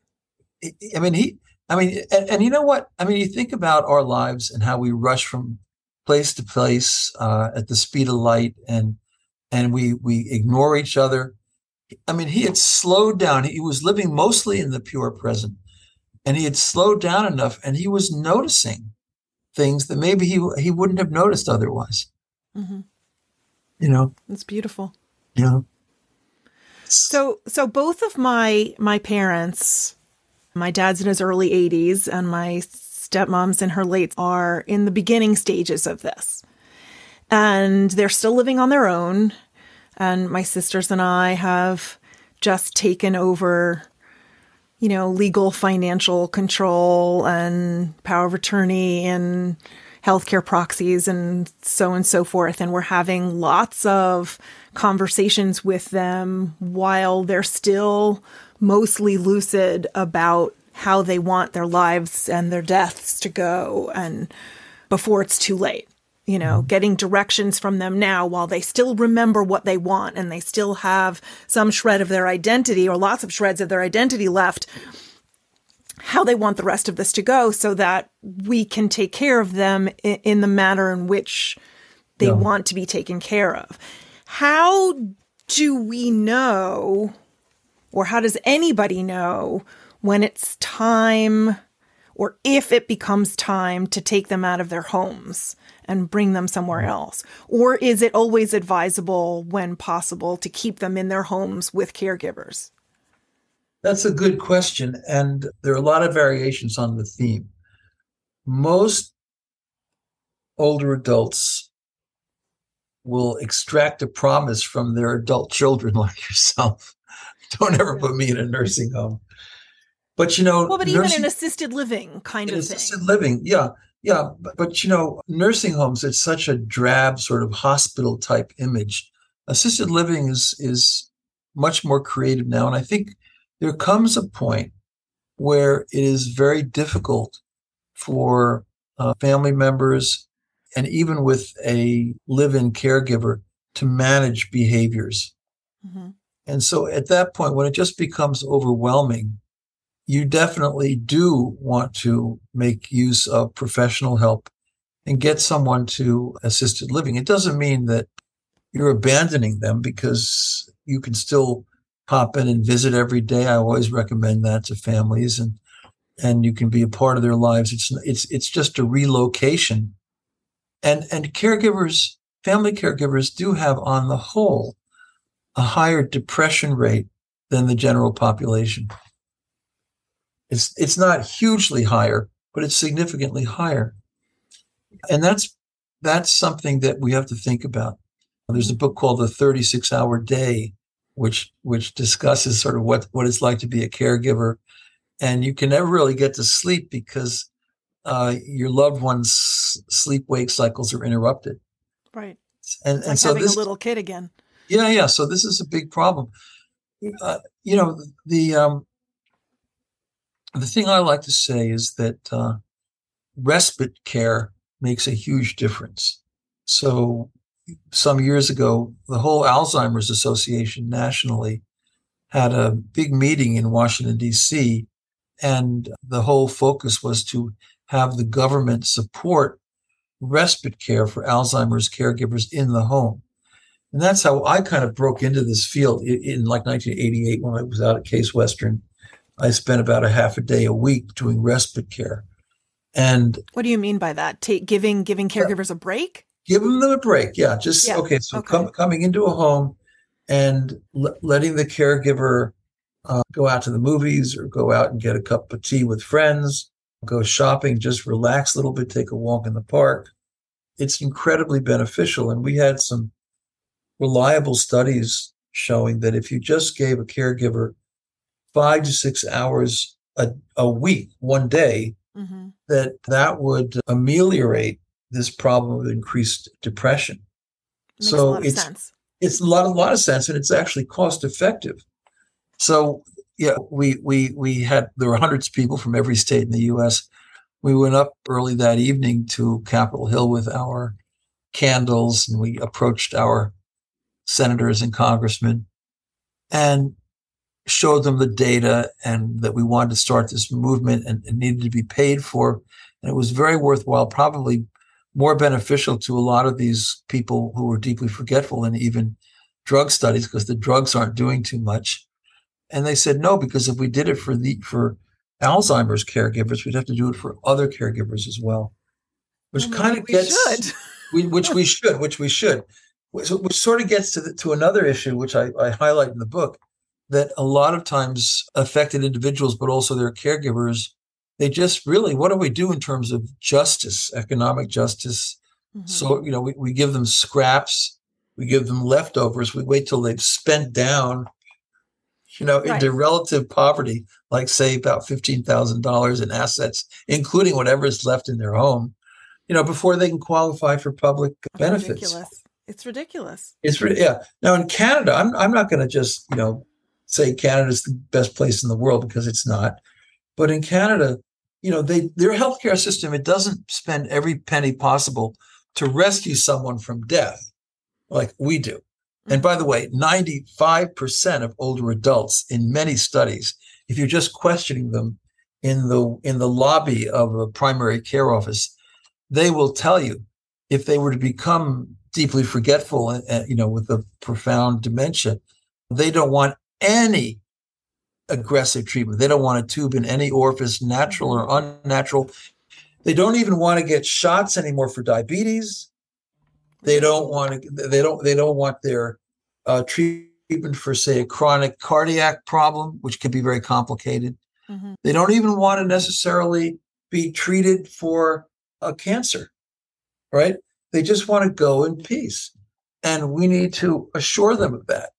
I mean, he, I mean, and, and you know what? I mean, you think about our lives and how we rush from place to place uh, at the speed of light, and and we we ignore each other. I mean, he had slowed down. He was living mostly in the pure present, and he had slowed down enough, and he was noticing things that maybe he he wouldn't have noticed otherwise. Mm-hmm. You know, it's beautiful. Yeah. You know? So, so both of my my parents, my dad's in his early eighties, and my stepmom's in her late, are in the beginning stages of this, and they're still living on their own. And my sisters and I have just taken over, you know, legal, financial control and power of attorney and healthcare proxies and so and so forth. And we're having lots of conversations with them while they're still mostly lucid about how they want their lives and their deaths to go, and before it's too late. You know, getting directions from them now while they still remember what they want and they still have some shred of their identity or lots of shreds of their identity left, how they want the rest of this to go so that we can take care of them in, in the manner in which they yeah. want to be taken care of. How do we know, or how does anybody know, when it's time, or if it becomes time to take them out of their homes and bring them somewhere else? Or is it always advisable, when possible, to keep them in their homes with caregivers? That's a good question. And there are a lot of variations on the theme. Most older adults will extract a promise from their adult children like yourself. Don't ever put me in a nursing home. But, you know, well, but even nursing, an assisted living kind of assisted thing. Assisted living, yeah. Yeah, but, but, you know, nursing homes, it's such a drab sort of hospital-type image. Assisted living is is much more creative now. And I think there comes a point where it is very difficult for uh, family members, and even with a live-in caregiver, to manage behaviors. Mm-hmm. And so at that point, when it just becomes overwhelming, you definitely do want to make use of professional help and get someone to assisted living. It doesn't mean that you're abandoning them, because you can still pop in and visit every day. I always recommend that to families, and and you can be a part of their lives. It's it's it's just a relocation. And and caregivers, family caregivers do have, on the whole, a higher depression rate than the general population. It's it's not hugely higher, but it's significantly higher. And that's that's something that we have to think about. There's a book called The thirty-six hour Day, which which discusses sort of what, what it's like to be a caregiver. And you can never really get to sleep because uh, your loved one's sleep-wake cycles are interrupted. Right. And, it's and like so having this, a little kid again. Yeah, yeah. So this is a big problem. Uh, you know, the... Um, The thing I like to say is that uh, respite care makes a huge difference. So some years ago, the whole Alzheimer's Association nationally had a big meeting in Washington, D C, and the whole focus was to have the government support respite care for Alzheimer's caregivers in the home. And that's how I kind of broke into this field in, in like nineteen eighty-eight when I was out at Case Western. I spent about a half a day a week doing respite care. And what do you mean by that? Take giving giving caregivers yeah, a break? Giving them a break. Yeah, just yeah. okay. So okay. Com- coming into a home and l- letting the caregiver uh, go out to the movies or go out and get a cup of tea with friends, go shopping, just relax a little bit, take a walk in the park. It's incredibly beneficial, and we had some reliable studies showing that if you just gave a caregiver five to six hours a, a week, one day, mm-hmm. that that would ameliorate this problem of increased depression. It makes so a lot of it's sense. it's a lot, a lot of sense, and it's actually cost effective. So yeah, we we we had there were hundreds of people from every state in the U S. We went up early that evening to Capitol Hill with our candles, and we approached our senators and congressmen, and showed them the data and that we wanted to start this movement, and it needed to be paid for. And it was very worthwhile, probably more beneficial to a lot of these people who were deeply forgetful than even drug studies, because the drugs aren't doing too much. And they said, no, because if we did it for the for Alzheimer's caregivers, we'd have to do it for other caregivers as well, which I mean, kind of gets, we, which we should, which we should, which, which sort of gets to the, to another issue, which I, I highlight in the book, that a lot of times affected individuals, but also their caregivers, they just really, what do we do in terms of justice, economic justice? Mm-hmm. So, you know, we, we give them scraps, we give them leftovers, we wait till they've spent down, you know, right. into relative poverty, like say about fifteen thousand dollars in assets, including whatever is left in their home. you know, before they can qualify for public That's benefits. Ridiculous. It's ridiculous. It's yeah. Now in Canada, I'm I'm not going to just, you know, say Canada's the best place in the world, because it's not. But in Canada, you know, they their healthcare system, it doesn't spend every penny possible to rescue someone from death like we do. And by the way, ninety-five percent of older adults, in many studies, if you're just questioning them in the in the lobby of a primary care office, they will tell you, if they were to become deeply forgetful and, and you know, with a profound dementia, they don't want any aggressive treatment. They don't want a tube in any orifice, natural or unnatural. They don't even want to get shots anymore for diabetes. They don't want to, they don't, they don't want their uh, treatment for, say, a chronic cardiac problem, which can be very complicated. Mm-hmm. They don't even want to necessarily be treated for a cancer, right? They just want to go in peace. And we need to assure them of that.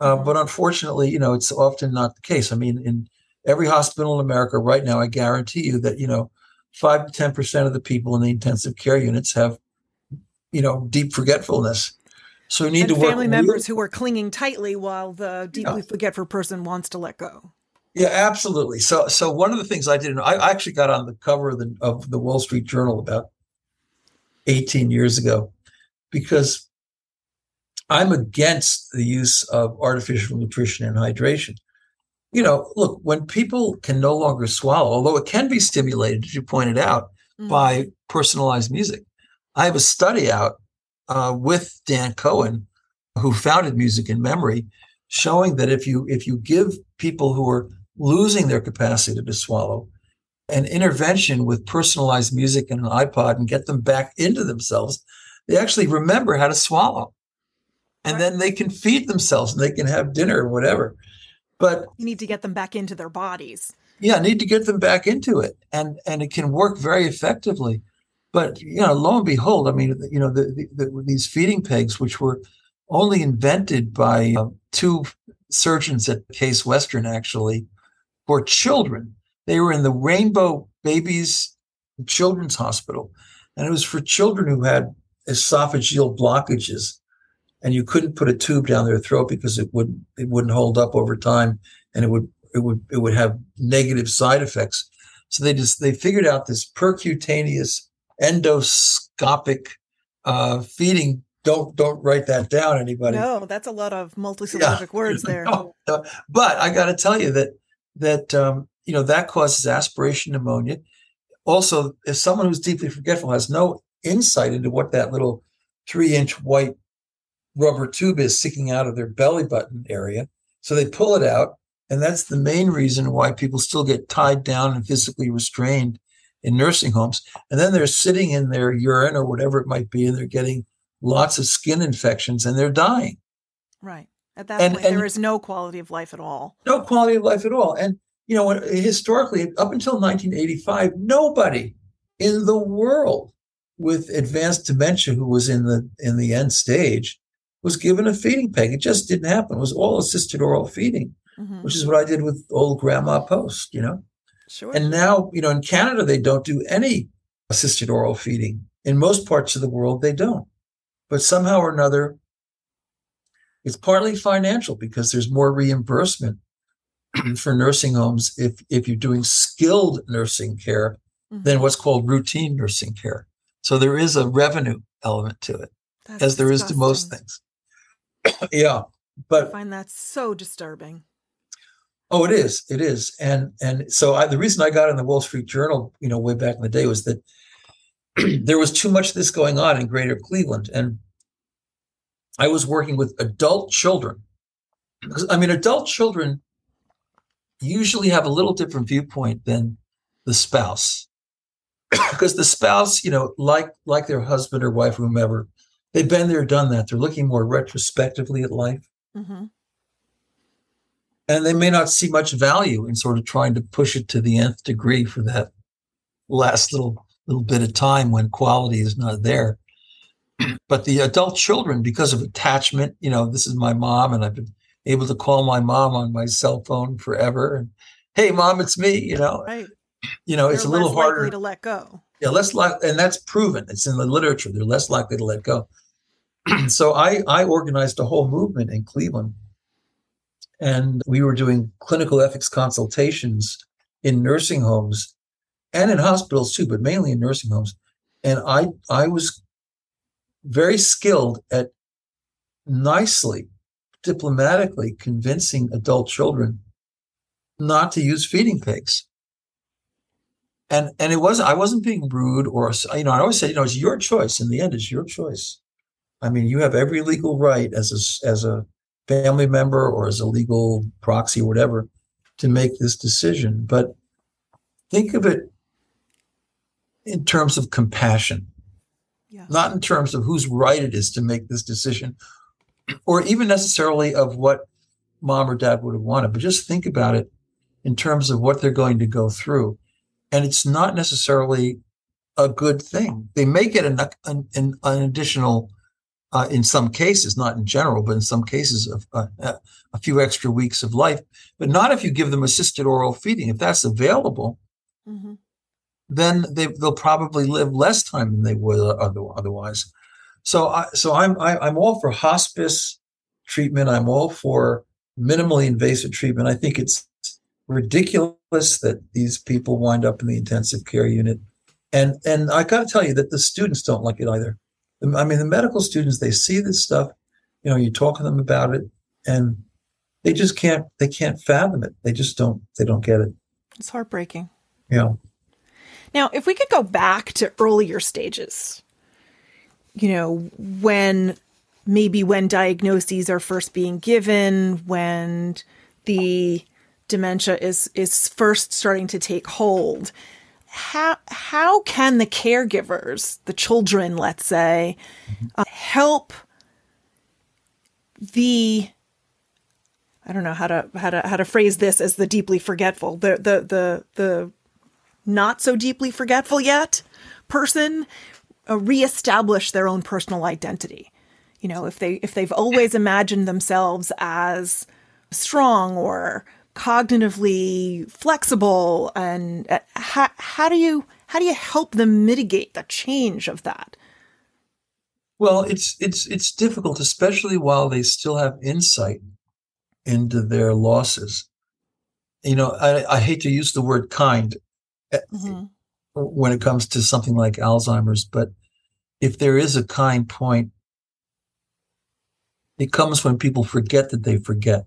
Uh, but unfortunately, you know, it's often not the case. I mean, in every hospital in America right now, I guarantee you that, you know, five to ten percent of the people in the intensive care units have, you know, deep forgetfulness. So we need and to work family members who are clinging tightly while the deeply yeah. forgetful person wants to let go. Yeah, absolutely. So, so one of the things I did, I actually got on the cover of the, of the Wall Street Journal about eighteen years ago, because I'm against the use of artificial nutrition and hydration. You know, look, when people can no longer swallow, although it can be stimulated, as you pointed out, mm-hmm. by personalized music. I have a study out uh, with Dan Cohen, who founded Music in Memory, showing that if you if you give people who are losing their capacity to swallow an intervention with personalized music and an iPod and get them back into themselves, they actually remember how to swallow. And then they can feed themselves and they can have dinner or whatever. But you need to get them back into their bodies. Yeah, need to get them back into it. And and it can work very effectively. But, you know, lo and behold, I mean, you know, the, the, the, these feeding pigs, which were only invented by uh, two surgeons at Case Western, actually, for children. They were in the Rainbow Babies Children's Hospital, and it was for children who had esophageal blockages, and you couldn't put a tube down their throat because it wouldn't it wouldn't hold up over time, and it would it would it would have negative side effects. So they just they figured out this percutaneous endoscopic uh, feeding. Don't don't write that down, anybody. No, that's a lot of multisyllabic yeah. words there. No, no. But I got to tell you that that um, you know, that causes aspiration pneumonia. Also, if someone who's deeply forgetful has no insight into what that little three-inch white rubber tube is sticking out of their belly button area, so they pull it out, and that's the main reason why people still get tied down and physically restrained in nursing homes. And then they're sitting in their urine or whatever it might be, and they're getting lots of skin infections and they're dying. Right. At that and, point, and there is no quality of life at all. No quality of life at all. And, you know, historically, up until nineteen eighty-five, nobody in the world with advanced dementia who was in the in the end stage was given a feeding peg. It just didn't happen. It was all assisted oral feeding, mm-hmm. which is what I did with old Grandma Post, you know. Sure. And now, you know, in Canada, they don't do any assisted oral feeding. In most parts of the world, they don't. But somehow or another, it's partly financial, because there's more reimbursement for nursing homes if, if you're doing skilled nursing care mm-hmm. than what's called routine nursing care. So there is a revenue element to it, that's as there disgusting. Is to most things. Yeah. But I find that so disturbing. Oh, it is. It is. And and so I, the reason I got in the Wall Street Journal, you know, way back in the day was that there was too much of this going on in Greater Cleveland. And I was working with adult children. Because, I mean, adult children usually have a little different viewpoint than the spouse. Because the spouse, you know, like like their husband or wife, whomever, they've been there, done that. They're looking more retrospectively at life. Mm-hmm. And they may not see much value in sort of trying to push it to the nth degree for that last little little bit of time when quality is not there. But the adult children, because of attachment, you know, this is my mom, and I've been able to call my mom on my cell phone forever. And hey, mom, it's me. You know, right. You know, they're it's a little harder to let go. They're less likely, and that's proven. It's in the literature. They're less likely to let go. So I, I organized a whole movement in Cleveland, and we were doing clinical ethics consultations in nursing homes and in hospitals too, but mainly in nursing homes. And I, I was very skilled at nicely, diplomatically convincing adult children not to use feeding pigs. And and it wasn't, I wasn't being rude or, you know, I always said, you know, it's your choice. In the end, it's your choice. I mean, you have every legal right as a, as a family member or as a legal proxy or whatever to make this decision. But think of it in terms of compassion, yeah. Not in terms of whose right it is to make this decision or even necessarily of what mom or dad would have wanted. But just think about it in terms of what they're going to go through. And it's not necessarily a good thing. They may get an, an, an additional, uh, in some cases, not in general, but in some cases, of uh, a few extra weeks of life. But not if you give them assisted oral feeding. If that's available, mm-hmm. then they, they'll probably live less time than they would otherwise. So, I, so I'm I, I'm all for hospice treatment. I'm all for minimally invasive treatment. I think it's ridiculous that these people wind up in the intensive care unit. And and I got to tell you that the students don't like it either. I mean, the medical students, they see this stuff, you know, you talk to them about it, and they just can't, they can't fathom it. They just don't, they don't get it. It's heartbreaking. Yeah. Now, if we could go back to earlier stages, you know, when maybe when diagnoses are first being given, when the dementia is is first starting to take hold. How how can the caregivers, the children, let's say, mm-hmm. uh, help the I don't know how to how to how to phrase this as the deeply forgetful, the the the the not so deeply forgetful yet person uh, reestablish their own personal identity. You know, if they if they've always imagined themselves as strong or cognitively flexible, and uh, how, how do you how do you help them mitigate the change of that? Well, it's it's it's difficult, especially while they still have insight into their losses. You know, I, I hate to use the word kind mm-hmm. when it comes to something like Alzheimer's, but if there is a kind point, it comes when people forget that they forget.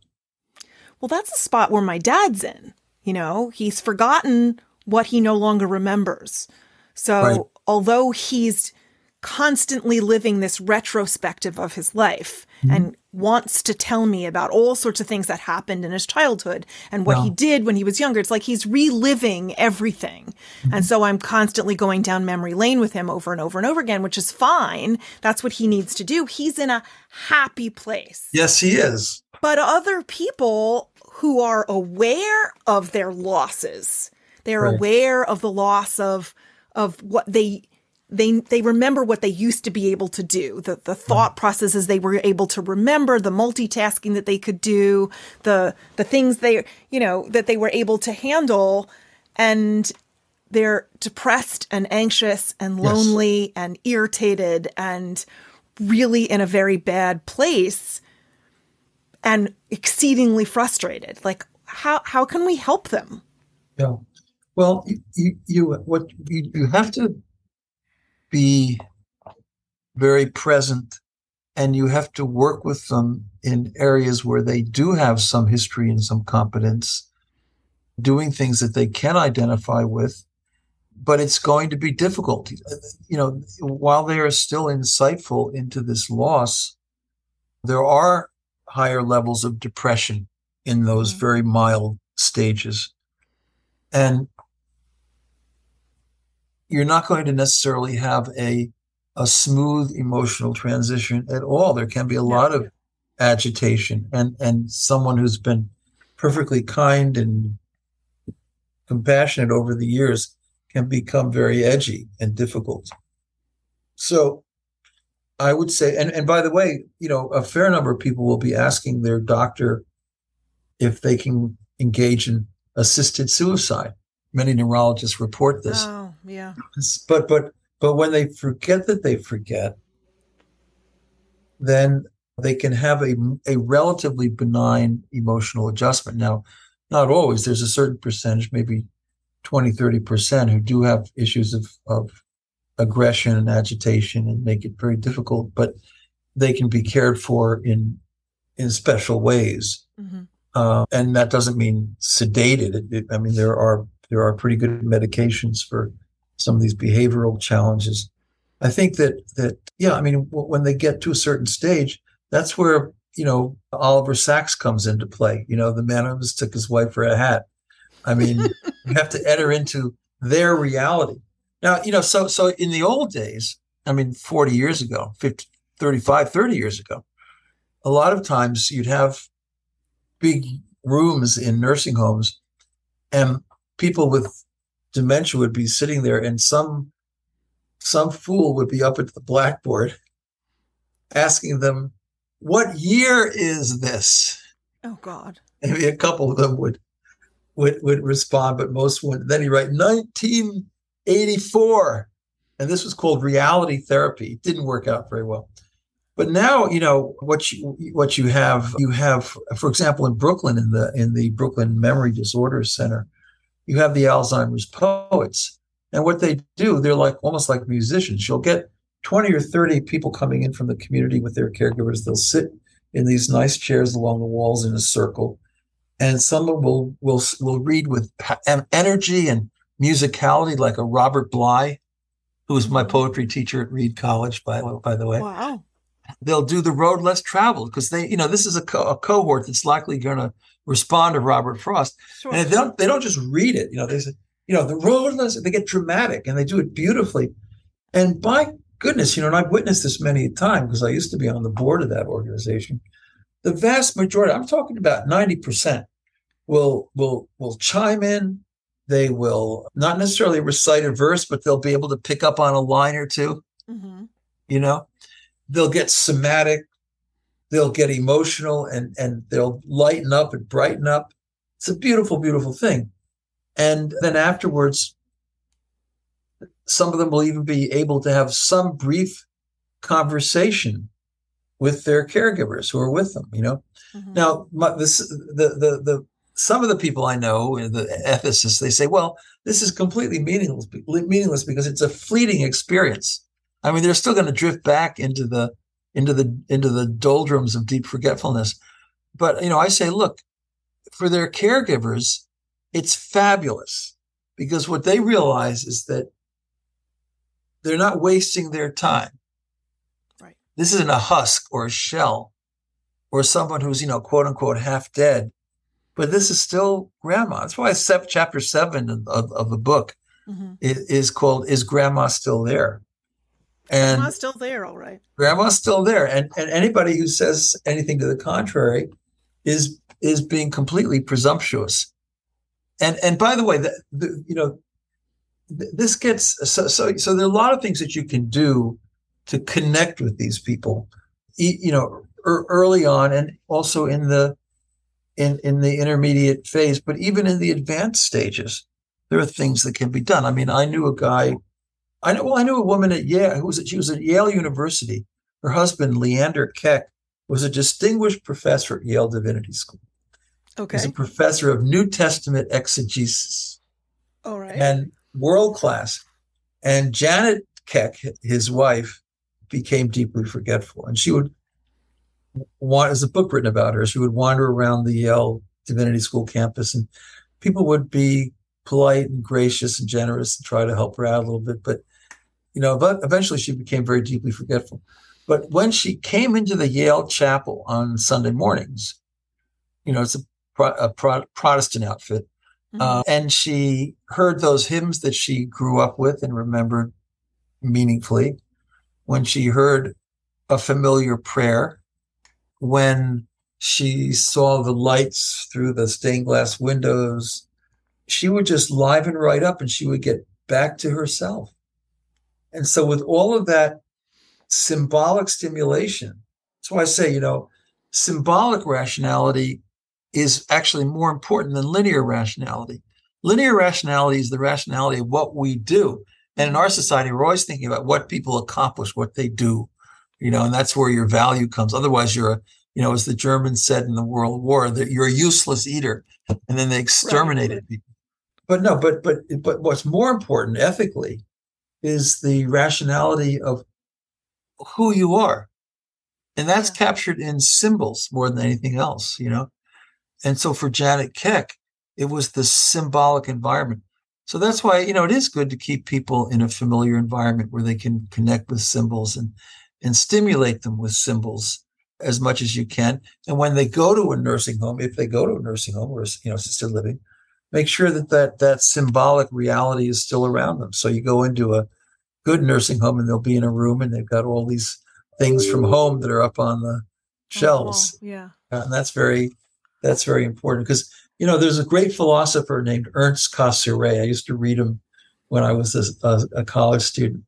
Well, that's a spot where my dad's in, you know, he's forgotten what he no longer remembers. So right. Although he's constantly living this retrospective of his life mm-hmm. and wants to tell me about all sorts of things that happened in his childhood and what wow. he did when he was younger, it's like he's reliving everything. Mm-hmm. And so I'm constantly going down memory lane with him over and over and over again, which is fine. That's what he needs to do. He's in a happy place. Yes, he is. But other people who are aware of their losses, they're right. aware of the loss of of what they they they remember what they used to be able to do, the the thought right. processes they were able to remember, the multitasking that they could do, the the things they you know that they were able to handle, and they're depressed and anxious and lonely yes. and irritated and really in a very bad place. And exceedingly frustrated. Like, how how can we help them? Yeah. Well, you you what you, you have to be very present, and you have to work with them in areas where they do have some history and some competence, doing things that they can identify with. But it's going to be difficult, you know, while they are still insightful into this loss. There are higher levels of depression in those mm-hmm. very mild stages. And you're not going to necessarily have a a smooth emotional transition at all. There can be a yeah. lot of agitation, and, and someone who's been perfectly kind and compassionate over the years can become very edgy and difficult. So I would say, and, and by the way, you know, a fair number of people will be asking their doctor if they can engage in assisted suicide. Many neurologists report this. Oh, yeah. But but but when they forget that they forget, then they can have a a relatively benign emotional adjustment. Now, not always. There's a certain percentage, maybe twenty, thirty percent, who do have issues of, of aggression and agitation and make it very difficult, but they can be cared for in in special ways. Mm-hmm. Uh, and that doesn't mean sedated. It, it, I mean, there are there are pretty good medications for some of these behavioral challenges. I think that, that yeah, I mean, w- when they get to a certain stage, that's where, you know, Oliver Sacks comes into play. You know, the man who mistook his wife for a hat. I mean, you have to enter into their reality. Now, you know, so so in the old days, I mean, forty years ago, fifty, thirty-five, thirty years ago, a lot of times you'd have big rooms in nursing homes and people with dementia would be sitting there and some some fool would be up at the blackboard asking them, what year is this? Oh, God. Maybe a couple of them would would, would respond, but most wouldn't. Then he'd write nineteen eighty-four. And this was called reality therapy. It didn't work out very well. But now, you know, what you what you have, you have, for example, in Brooklyn, in the in the Brooklyn Memory Disorder Center, you have the Alzheimer's poets. And what they do, they're like almost like musicians. You'll get twenty or thirty people coming in from the community with their caregivers. They'll sit in these nice chairs along the walls in a circle, and someone will will will read with energy and musicality, like a Robert Bly, who was my poetry teacher at Reed College, by by the way. Wow. They'll do The Road Less Traveled, because they, you know, this is a, co- a cohort that's likely going to respond to Robert Frost. Sure. And they don't, they don't just read it. You know, they say, you know, The Road Less, they get dramatic and they do it beautifully. And by goodness, you know, and I've witnessed this many a time because I used to be on the board of that organization. The vast majority, I'm talking about ninety percent, will, will, will chime in. They will not necessarily recite a verse, but they'll be able to pick up on a line or two, mm-hmm. you know. They'll get somatic, they'll get emotional, and, and they'll lighten up and brighten up. It's a beautiful, beautiful thing. And then afterwards, some of them will even be able to have some brief conversation with their caregivers who are with them, you know. Mm-hmm. Now, my, this, the, the, the, some of the people I know, the ethicists, they say, well, this is completely meaningless, meaningless because it's a fleeting experience. I mean, they're still going to drift back into the into the into the doldrums of deep forgetfulness. But, you know, I say, look, for their caregivers, it's fabulous, because what they realize is that they're not wasting their time. Right. This isn't a husk or a shell or someone who's, you know, quote unquote, half dead. But this is still grandma. That's why chapter seven of, of the book mm-hmm. is, is called Is Grandma Still There? And Grandma's still there, all right. Grandma's still there. And and anybody who says anything to the contrary is is being completely presumptuous. And and by the way, the, the, you know, this gets so, so so there are a lot of things that you can do to connect with these people, you know, early on and also in the in in the intermediate phase, but even in the advanced stages, there are things that can be done. I mean, I knew a guy I know. Well, I knew a woman at Yale who was. At, she was at Yale University. Her husband, Leander Keck, was a distinguished professor at Yale Divinity School. Okay, he's a professor of New Testament exegesis. All right, and world class. And Janet Keck, his wife, became deeply forgetful, and she would want. There's a book written about her. She would wander around the Yale Divinity School campus, and people would be polite and gracious and generous and try to help her out a little bit. But, you know, but eventually she became very deeply forgetful. But when she came into the Yale chapel on Sunday mornings, you know, it's a, pro- a pro- Protestant outfit. Mm-hmm. Uh, and she heard those hymns that she grew up with and remembered meaningfully. When she heard a familiar prayer, when she saw the lights through the stained glass windows, she would just liven right up and she would get back to herself. And so with all of that symbolic stimulation, that's why I say, you know, symbolic rationality is actually more important than linear rationality. Linear rationality is the rationality of what we do. And in our society, we're always thinking about what people accomplish, what they do, you know, and that's where your value comes. Otherwise, you're a, you know, as the Germans said in the World War, that you're a useless eater. And then they exterminated right. people. But no, but but but what's more important ethically is the rationality of who you are. And that's yeah. captured in symbols more than anything else, you know. And so for Janet Keck, it was the symbolic environment. So that's why, you know, it is good to keep people in a familiar environment where they can connect with symbols and, and stimulate them with symbols as much as you can. And when they go to a nursing home, if they go to a nursing home or, you know, assisted living, make sure that that, that symbolic reality is still around them. So you go into a good nursing home and they'll be in a room and they've got all these things from home that are up on the shelves. Oh, yeah. Uh, and that's very, that's very important because, you know, there's a great philosopher named Ernst Cassirer. I used to read him when I was a, a, a college student.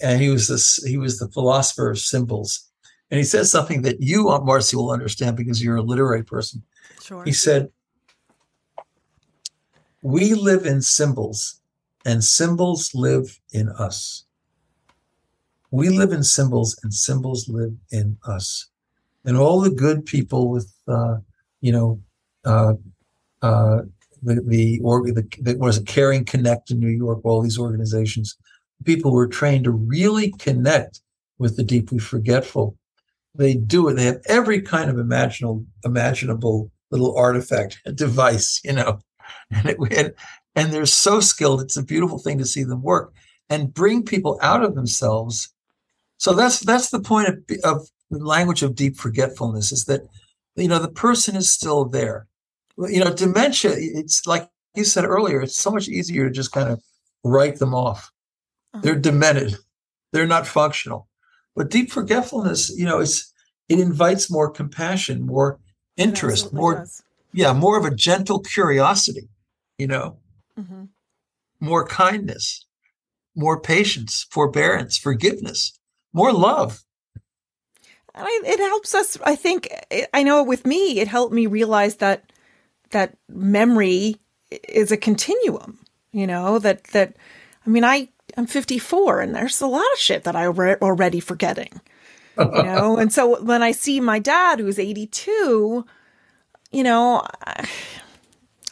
And he was this, he was the philosopher of symbols. And he says something that you, Marcy, will understand because you're a literary person. Sure. He said, we live in symbols and symbols live in us. We live in symbols and symbols live in us. And all the good people with, uh, you know, uh, uh, the, the, or the, the what is it, Caring Connect in New York, all these organizations, people were trained to really connect with the deeply forgetful. They do it. They have every kind of imaginable, imaginable little artifact, device, you know, and, it, and, and they're so skilled. It's a beautiful thing to see them work and bring people out of themselves. So that's that's the point of, of the language of deep forgetfulness is that, you know, the person is still there. You know, dementia, it's like you said earlier, it's so much easier to just kind of write them off. They're demented. They're not functional. But deep forgetfulness, you know, it's it invites more compassion, more interest, more, does. yeah, more of a gentle curiosity, you know, mm-hmm. more kindness, more patience, forbearance, forgiveness, more love. And I, it helps us, I think, it, I know with me, it helped me realize that that memory is a continuum, you know, that, that I mean, I, I'm fifty-four and there's a lot of shit that I'm re- already forgetting, you know? And so when I see my dad, who's eighty-two, you know, I,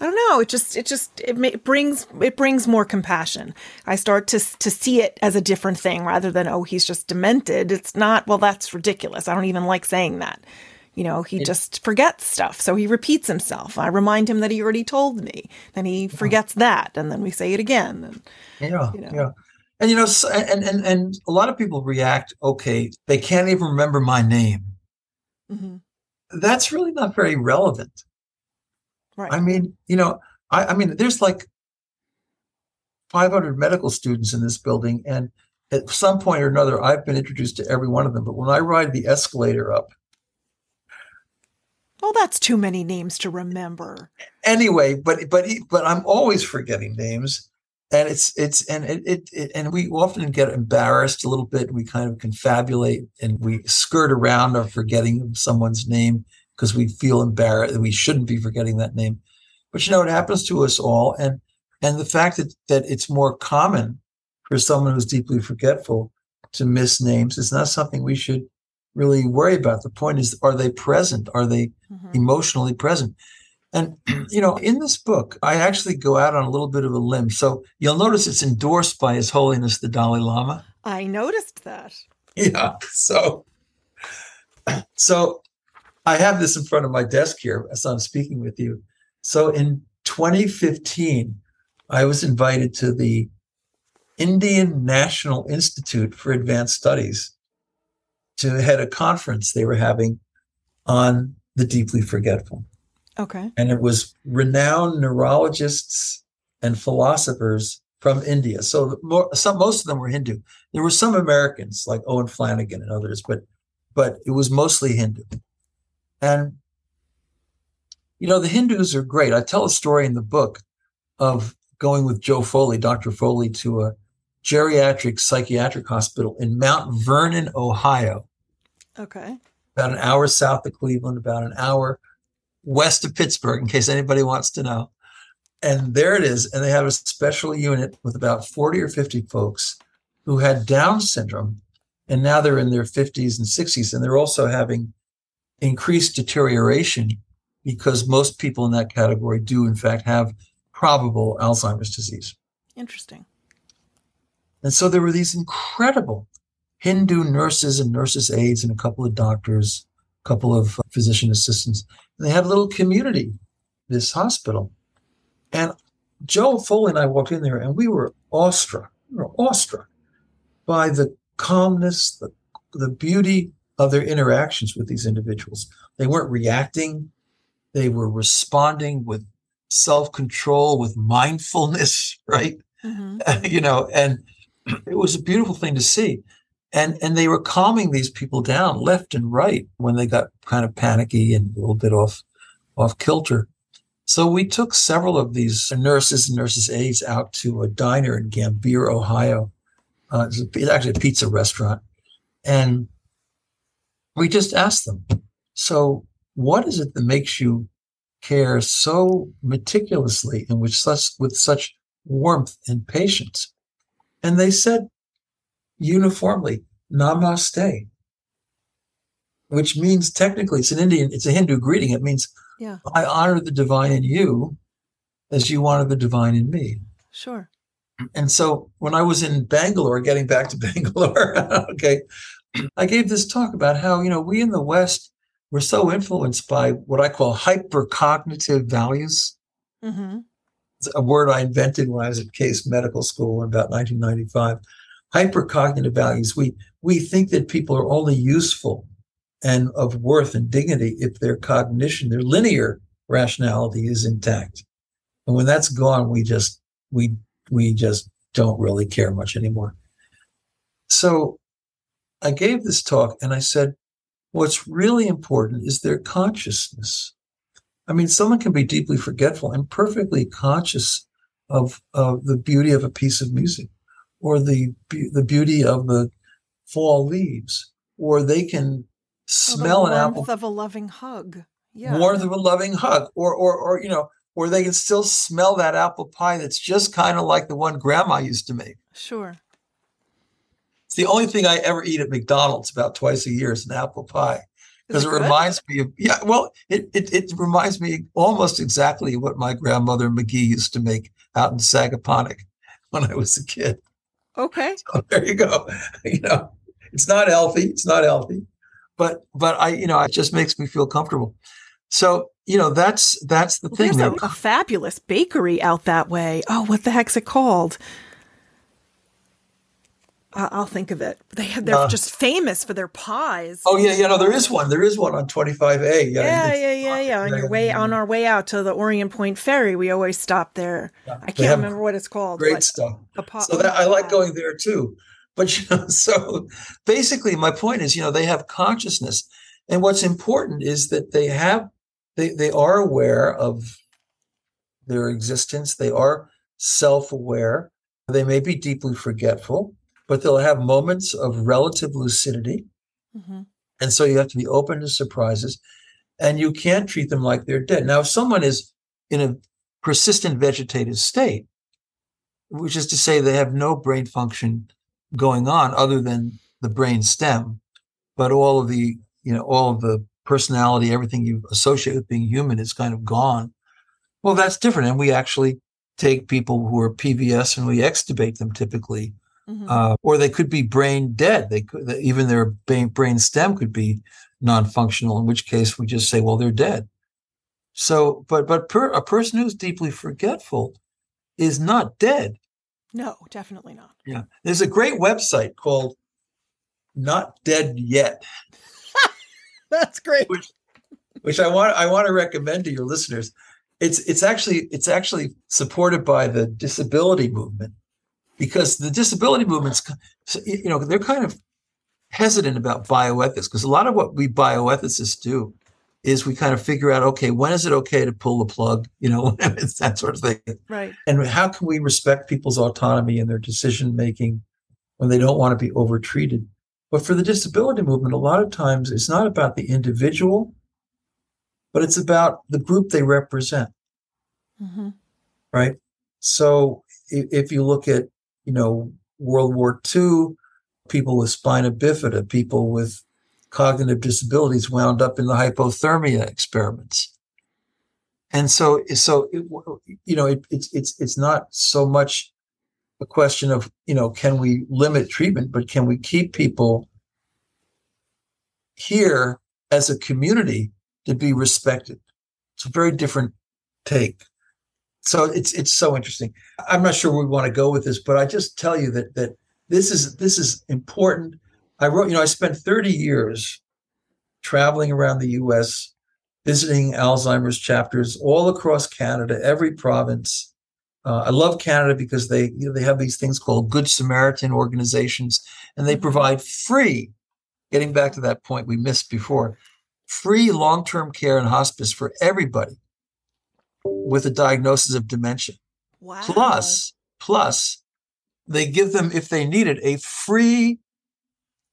I don't know. It just, it just, it, it brings, it brings more compassion. I start to, to see it as a different thing rather than, oh, he's just demented. It's not, well, that's ridiculous. I don't even like saying that. You know, he just forgets stuff. So he repeats himself. I remind him that he already told me. Then he forgets that. And then we say it again. And, yeah. You know. Yeah. And, you know, and, and, and a lot of people react, okay, they can't even remember my name. Mm-hmm. That's really not very relevant. Right. I mean, you know, I, I mean, there's like five hundred medical students in this building. And at some point or another, I've been introduced to every one of them. But when I ride the escalator up, well, that's too many names to remember. Anyway, but but but I'm always forgetting names, and it's it's and it, it, it and we often get embarrassed a little bit. We kind of confabulate and we skirt around our forgetting someone's name because we feel embarrassed that we shouldn't be forgetting that name. But you know, it happens to us all, and and the fact that that it's more common for someone who's deeply forgetful to miss names is not something we should really worry about. The point is, are they present? Are they mm-hmm. emotionally present? And, you know, in this book, I actually go out on a little bit of a limb. So you'll notice it's endorsed by His Holiness the Dalai Lama. I noticed that. Yeah. So, so I have this in front of my desk here as I'm speaking with you. So in twenty fifteen, I was invited to the Indian National Institute for Advanced Studies to head a conference they were having on the deeply forgetful. Okay. And it was renowned neurologists and philosophers from India. So the more, some, most of them were Hindu. There were some Americans like Owen Flanagan and others, but but it was mostly Hindu. And, you know, the Hindus are great. I tell a story in the book of going with Joe Foley, Doctor Foley, to a geriatric psychiatric hospital in Mount Vernon, Ohio. Okay. About an hour south of Cleveland, about an hour west of Pittsburgh, in case anybody wants to know. And there it is. And they have a special unit with about forty or fifty folks who had Down syndrome. And now they're in their fifties and sixties. And they're also having increased deterioration because most people in that category do, in fact, have probable Alzheimer's disease. Interesting. And so there were these incredible Hindu nurses and nurses' aides and a couple of doctors, a couple of physician assistants. And they had a little community, this hospital. And Joe Foley and I walked in there, and we were awestruck. We were awestruck by the calmness, the, the beauty of their interactions with these individuals. They weren't reacting. They were responding with self-control, with mindfulness, right? Mm-hmm. you know, and it was a beautiful thing to see. And and they were calming these people down left and right when they got kind of panicky and a little bit off, off kilter. So we took several of these nurses and nurses' aides out to a diner in Gambier, Ohio. Uh, it's actually a pizza restaurant. And we just asked them, so what is it that makes you care so meticulously and with such, with such warmth and patience? And they said uniformly, namaste, which means technically it's an Indian, it's a Hindu greeting. It means, yeah, I honor the divine in you as you honor the divine in me. Sure. And so when I was in Bangalore, getting back to Bangalore, okay, I gave this talk about how, you know, we in the West were so influenced by what I call hypercognitive values. Mm-hmm. It's a word I invented when I was at Case Medical School in about nineteen ninety-five. Hypercognitive values. We, we think that people are only useful and of worth and dignity if their cognition, their linear rationality is intact. And when that's gone, we just, we, we just don't really care much anymore. So I gave this talk and I said, what's really important is their consciousness. I mean, someone can be deeply forgetful and perfectly conscious of, of the beauty of a piece of music or the, the beauty of the fall leaves, or they can smell oh, an apple. Warmth of a loving hug. Yeah. Warmth of a loving hug. Or, or, or, you know, or they can still smell that apple pie that's just kind of like the one grandma used to make. Sure. It's the only thing I ever eat at McDonald's about twice a year is an apple pie. Because it, it reminds me of, yeah, well, it, it, it reminds me almost exactly what my grandmother McGee used to make out in Sagaponack when I was a kid. Okay. So there you go. You know, it's not healthy. It's not healthy. But, but I, you know, it just makes me feel comfortable. So, you know, that's, that's the well, thing. There's a, a fabulous bakery out that way. Oh, what the heck's it called? Uh, I'll think of it. They have, they're uh, just famous for their pies. Oh yeah. Yeah. No, there is one. There is one on twenty-five A. Yeah. Yeah. Yeah. Yeah. yeah. On your way, on our way out to the Orient Point Ferry, we always stop there. Yeah, I can't remember what it's called. Great stuff. Pot- so that, I like going there too. But you know, so basically my point is, you know, they have consciousness, and what's important is that they have, they, they are aware of their existence. They are self-aware. They may be deeply forgetful, but they'll have moments of relative lucidity. Mm-hmm. And so you have to be open to surprises, and you can't treat them like they're dead. Now, if someone is in a persistent vegetative state, which is to say they have no brain function going on other than the brain stem, but all of the, you know, all of the personality, everything you associate with being human is kind of gone. Well, that's different. And we actually take people who are P V S and we extubate them typically, mm-hmm. uh, or they could be brain dead. They could, even their brain stem could be non-functional, in which case we just say, well, they're dead. So, but, but per, a person who's deeply forgetful is not dead. No, definitely not. Yeah. There's a great website called Not Dead Yet. That's great. Which, which I want I want to recommend to your listeners. It's it's actually it's actually supported by the disability movement, because the disability movement's, you know, they're kind of hesitant about bioethics, because a lot of what we bioethicists do is we kind of figure out, okay, when is it okay to pull the plug? You know, it's that sort of thing. Right. And how can we respect people's autonomy and their decision-making when they don't want to be overtreated? But for the disability movement, a lot of times it's not about the individual, but it's about the group they represent. Mm-hmm. right? So if, if you look at, you know, World War Two, people with spina bifida, people with cognitive disabilities wound up in the hypothermia experiments. And so, so it, you know, it, it's it's it's not so much a question of, you know, can we limit treatment, but can we keep people here as a community to be respected? It's a very different take. So it's it's so interesting. I'm not sure we want to go with this, but I just tell you that that this is this is important. I wrote, you know, I spent thirty years traveling around the U S, visiting Alzheimer's chapters all across Canada, every province. Uh, I love Canada because they, you know, they have these things called Good Samaritan organizations, and they provide free, getting back to that point we missed before, free long-term care and hospice for everybody with a diagnosis of dementia. Wow. Plus, plus, they give them, if they need it, a free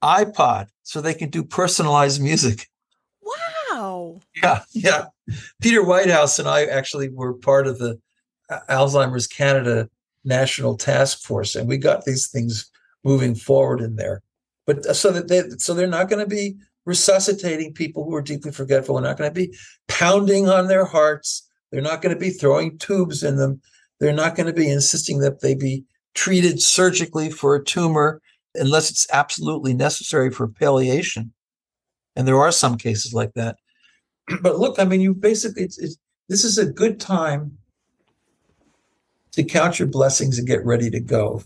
iPod so they can do personalized music. Wow. Yeah, yeah. Peter Whitehouse and I actually were part of the Alzheimer's Canada National Task Force, and we got these things moving forward in there. But so that they, so they're not going to be resuscitating people who are deeply forgetful. They're not going to be pounding on their hearts. They're not going to be throwing tubes in them. They're not going to be insisting that they be treated surgically for a tumor, unless it's absolutely necessary for palliation. And there are some cases like that. But look, I mean, you basically, it's, it's, this is a good time to count your blessings and get ready to go.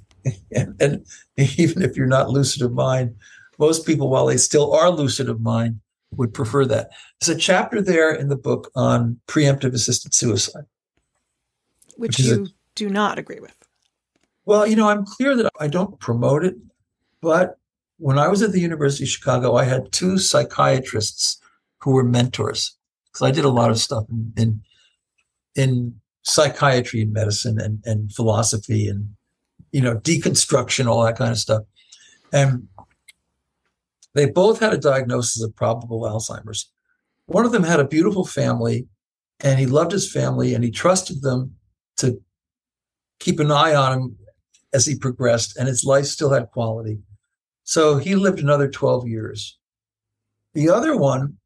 and, and even if you're not lucid of mind, most people, while they still are lucid of mind, would prefer that. There's a chapter there in the book on preemptive assisted suicide. Which, which you a, do not agree with. Well, you know, I'm clear that I don't promote it. But when I was at the University of Chicago, I had two psychiatrists who were mentors, because I did a lot of stuff in in, in psychiatry and medicine and, and philosophy and, you know, deconstruction, all that kind of stuff. And they both had a diagnosis of probable Alzheimer's. One of them had a beautiful family, and he loved his family, and he trusted them to keep an eye on him as he progressed, and his life still had quality. So he lived another twelve years. The other one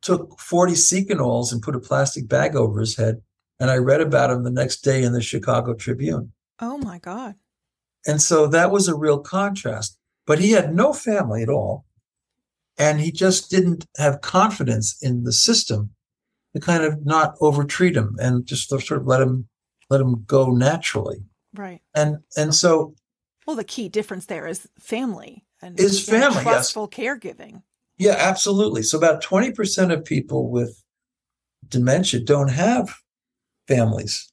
took forty Seconols and put a plastic bag over his head. And I read about him the next day in the Chicago Tribune. Oh, my God. And so that was a real contrast. But he had no family at all. And he just didn't have confidence in the system to kind of not over-treat him and just sort of let him let him go naturally. Right. And and so. Well, the key difference there is family. And is family, trustful yes. caregiving. Yeah, absolutely. So about twenty percent of people with dementia don't have families.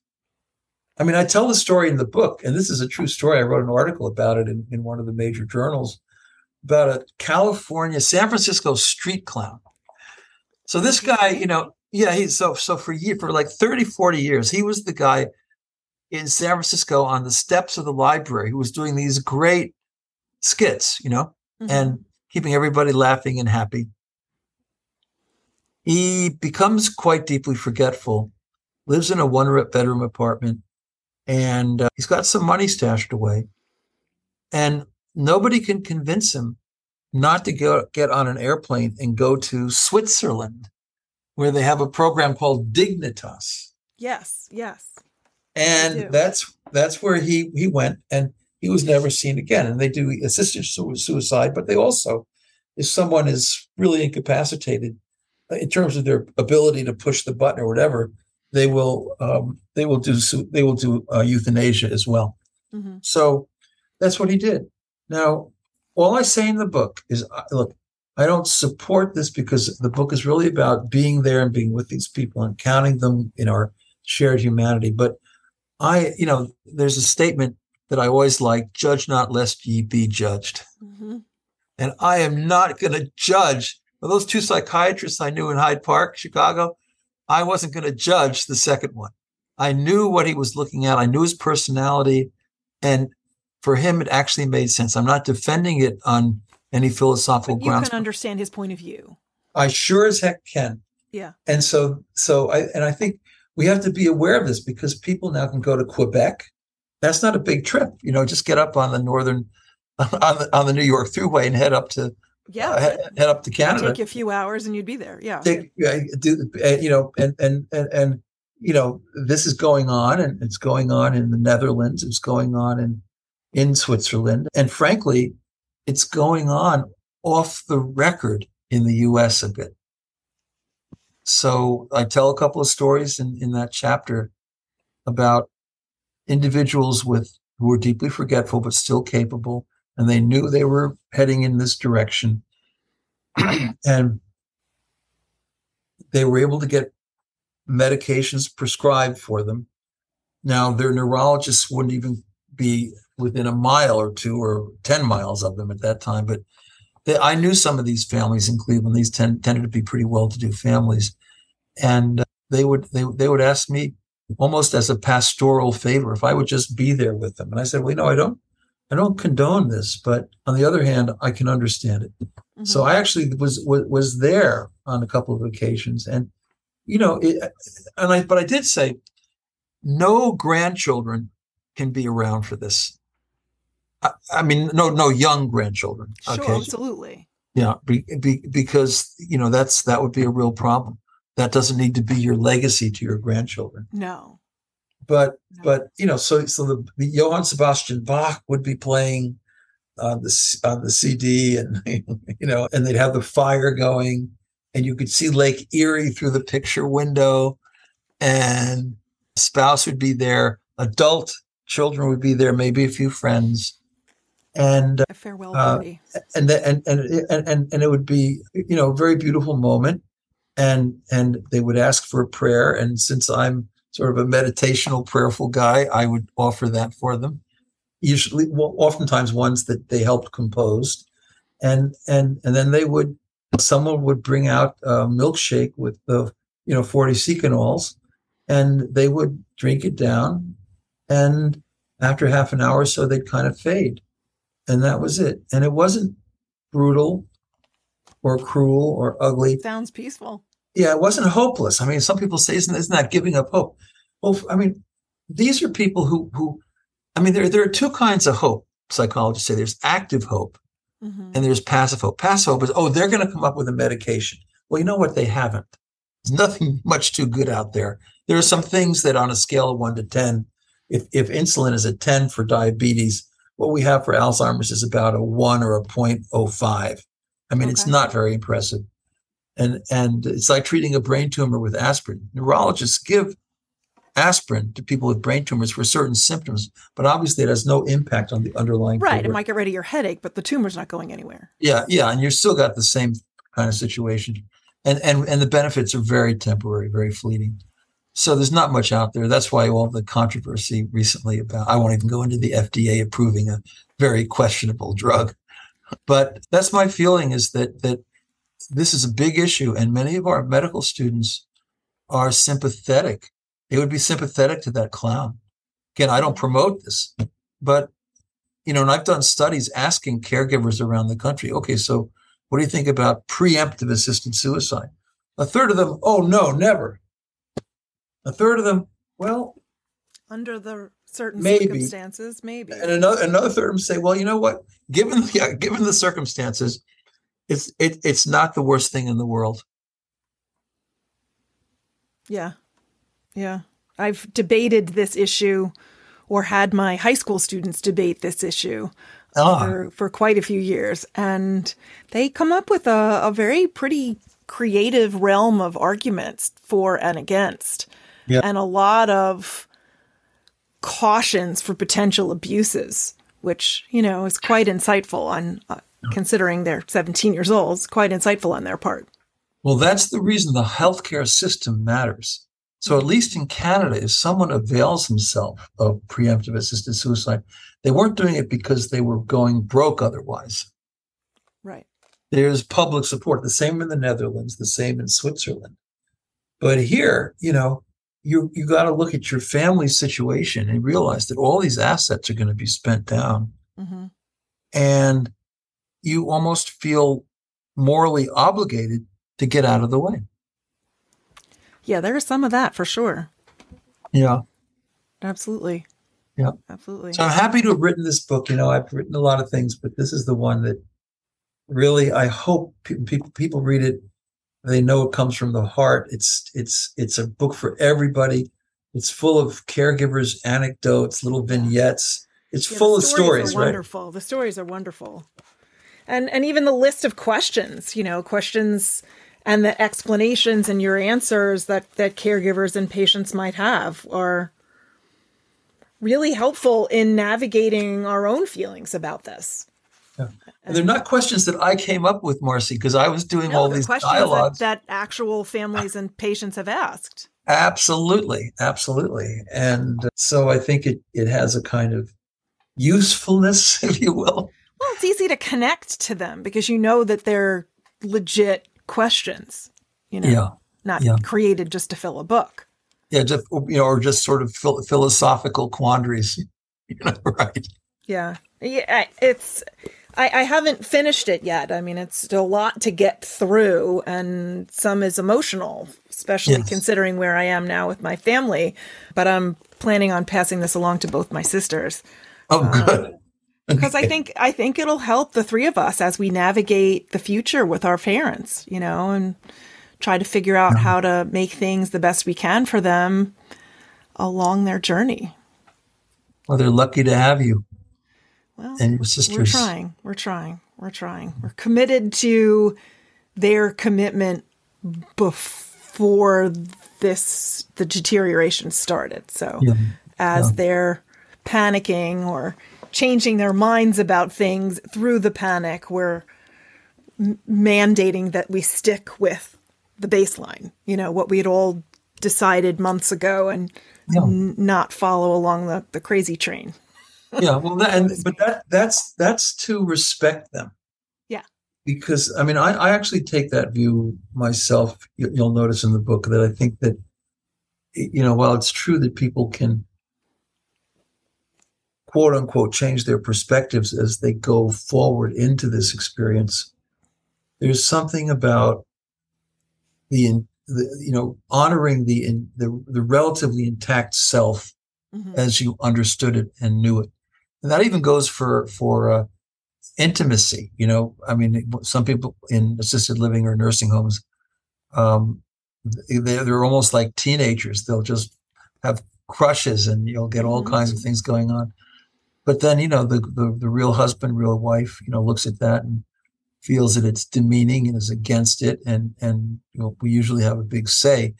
I mean, I tell the story in the book, and this is a true story. I wrote an article about it in, in one of the major journals about a California, San Francisco street clown. So this guy, you know, yeah, he's so, so for year, for like thirty, forty years, he was the guy in San Francisco on the steps of the library who was doing these great skits, you know, mm-hmm. and keeping everybody laughing and happy. He becomes quite deeply forgetful, lives in a one-bedroom apartment, and uh, he's got some money stashed away. And nobody can convince him not to go get on an airplane and go to Switzerland, where they have a program called Dignitas. Yes, yes. And that's that's where he, he went, and he was never seen again. And they do assisted suicide, but they also, if someone is really incapacitated in terms of their ability to push the button or whatever, they will um, they will do they will do uh, euthanasia as well. Mm-hmm. So that's what he did. Now, all I say in the book is, look, I don't support this because the book is really about being there and being with these people and counting them in our shared humanity, but I, you know, there's a statement that I always like, judge not lest ye be judged. Mm-hmm. And I am not going to judge. Well, those two psychiatrists I knew in Hyde Park, Chicago, I wasn't going to judge the second one. I knew what he was looking at. I knew his personality. And for him, it actually made sense. I'm not defending it on any philosophical grounds. But you grounds. can understand his point of view. I sure as heck can. Yeah. And so, so I, and I think we have to be aware of this because people now can go to Quebec. That's not a big trip, you know, just get up on the northern, on the, on the New York Thruway and head up to, yeah, uh, head, head up to Canada. Take a few hours and you'd be there. Yeah. Take, do, you know, and, and, and, and, you know, this is going on, and it's going on in the Netherlands. It's going on in, in Switzerland. And frankly, it's going on off the record in the U S a bit. So I tell a couple of stories in, in that chapter about individuals with who were deeply forgetful but still capable, and they knew they were heading in this direction, and they were able to get medications prescribed for them. Now, their neurologists wouldn't even be within a mile or two or ten miles of them at that time, but I knew some of these families in Cleveland. These ten, tended to be pretty well-to-do families, and uh, they would they they would ask me almost as a pastoral favor if I would just be there with them. And I said, "Well, you know, I don't I don't condone this, but on the other hand, I can understand it." Mm-hmm. So I actually was, was was there on a couple of occasions, and you know, it, and I but I did say, no grandchildren can be around for this. I mean, no, no young grandchildren. Sure, okay? Absolutely. Yeah, be, be, because you know that's that would be a real problem. That doesn't need to be your legacy to your grandchildren. No. But no. but you know, so so the, the Johann Sebastian Bach would be playing on the on the C D, and you know, and they'd have the fire going, and you could see Lake Erie through the picture window, and spouse would be there, adult children would be there, maybe a few friends. And a farewell party, uh, and, and and and and it would be, you know, a very beautiful moment, and and they would ask for a prayer, and since I'm sort of a meditational, prayerful guy, I would offer that for them. Usually, well, oftentimes ones that they helped compose, and and and then they would, someone would bring out a milkshake with the you know forty secanols, and they would drink it down, and after half an hour or so, they'd kind of fade. And that was it. And it wasn't brutal or cruel or ugly. Sounds peaceful. Yeah, it wasn't hopeless. I mean, some people say, isn't, isn't that giving up hope? Well, I mean, these are people who, who I mean, there, there are two kinds of hope, psychologists say. There's active hope, mm-hmm. and there's passive hope. Passive hope is, oh, they're going to come up with a medication. Well, you know what? They haven't. There's nothing much too good out there. There are some things that on a scale of one to ten, if, if insulin is a ten for diabetes, what we have for Alzheimer's is about a one or a zero point zero five. I mean, okay. It's not very impressive. And and it's like treating a brain tumor with aspirin. Neurologists give aspirin to people with brain tumors for certain symptoms, but obviously it has no impact on the underlying. Right. Tumor. It might get rid of your headache, but the tumor's not going anywhere. Yeah. Yeah. And you've still got the same kind of situation. And, and, and the benefits are very temporary, very fleeting. So there's not much out there. That's why all the controversy recently about, I won't even go into the F D A approving a very questionable drug. But that's my feeling, is that that this is a big issue. And many of our medical students are sympathetic. They would be sympathetic to that clown. Again, I don't promote this. But, you know, and I've done studies asking caregivers around the country, okay, so what do you think about preemptive assisted suicide? A third of them, oh, no, never. A third of them, well, under the certain maybe. circumstances, maybe. And another another third of them say, well, you know what? Given the, yeah, given the circumstances, it's it it's not the worst thing in the world. Yeah, yeah. I've debated this issue, or had my high school students debate this issue ah. for for quite a few years, and they come up with a, a very pretty creative realm of arguments for and against. Yeah. And a lot of cautions for potential abuses, which, you know, is quite insightful on, uh, considering they're seventeen years old, it's quite insightful on their part. Well, that's the reason the healthcare system matters. So at least in Canada, if someone avails themselves of preemptive assisted suicide, they weren't doing it because they were going broke otherwise. Right. There's public support, the same in the Netherlands, the same in Switzerland. But here, you know, you you got to look at your family situation and realize that all these assets are going to be spent down. Mm-hmm. And you almost feel morally obligated to get out of the way. Yeah, there is some of that for sure. Yeah. Absolutely. Yeah. Absolutely. So I'm happy to have written this book. You know, I've written a lot of things, but this is the one that really, I hope pe- people people read it. They know it comes from the heart. It's it's it's a book for everybody. It's full of caregivers, anecdotes, little vignettes. It's yeah, full of stories, right? Wonderful. The stories are wonderful, and and even the list of questions. You know, questions and the explanations and your answers that that caregivers and patients might have are really helpful in navigating our own feelings about this. Yeah. And they're not questions that I came up with, Marcy, because I was doing no, all these questions dialogues that, that actual families and patients have asked. Absolutely. Absolutely. And so I think it, it has a kind of usefulness, if you will. Well, it's easy to connect to them because you know that they're legit questions, you know, yeah. not yeah. created just to fill a book. Yeah. Just, you know, or just sort of phil- philosophical quandaries, you know, right? Yeah. Yeah, it's, I, I haven't finished it yet. I mean, it's a lot to get through, and some is emotional, especially yes. considering where I am now with my family. But I'm planning on passing this along to both my sisters. Oh, um, good. Because okay. I think I think it'll help the three of us as we navigate the future with our parents, you know, and try to figure out yeah. how to make things the best we can for them along their journey. Well, they're lucky to have you. Well, and your sisters. We're trying. We're trying. We're trying. We're committed to their commitment before this the deterioration started. So yeah. as yeah. they're panicking or changing their minds about things through the panic, we're m- mandating that we stick with the baseline, you know, what we had all decided months ago, and yeah. n- not follow along the, the crazy train. Yeah, well, that, and, but that that's that's to respect them. Yeah. Because, I mean, I, I actually take that view myself. You, you'll notice in the book that I think that, you know, while it's true that people can, quote unquote, change their perspectives as they go forward into this experience, there's something about the, the you know, honoring the, in, the, the relatively intact self mm-hmm. as you understood it and knew it. And that even goes for for uh, intimacy. You know, I mean, some people in assisted living or nursing homes, um, they, they're almost like teenagers. They'll just have crushes, and you'll get all mm-hmm. kinds of things going on. But then, you know, the, the the real husband, real wife, you know, looks at that and feels that it's demeaning and is against it. And and you know, we usually have a big say.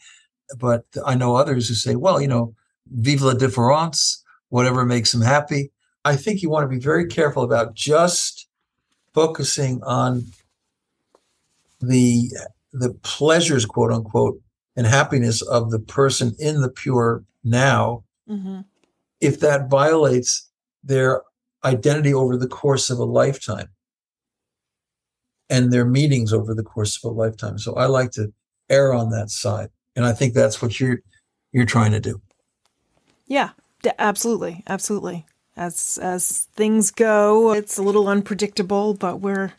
But I know others who say, well, you know, vive la différence, whatever makes them happy. I think you want to be very careful about just focusing on the the pleasures, quote unquote, and happiness of the person in the pure now, mm-hmm. if that violates their identity over the course of a lifetime and their meanings over the course of a lifetime. So I like to err on that side, and I think that's what you're you're trying to do. Yeah, absolutely, absolutely. As as things go, it's a little unpredictable, but we're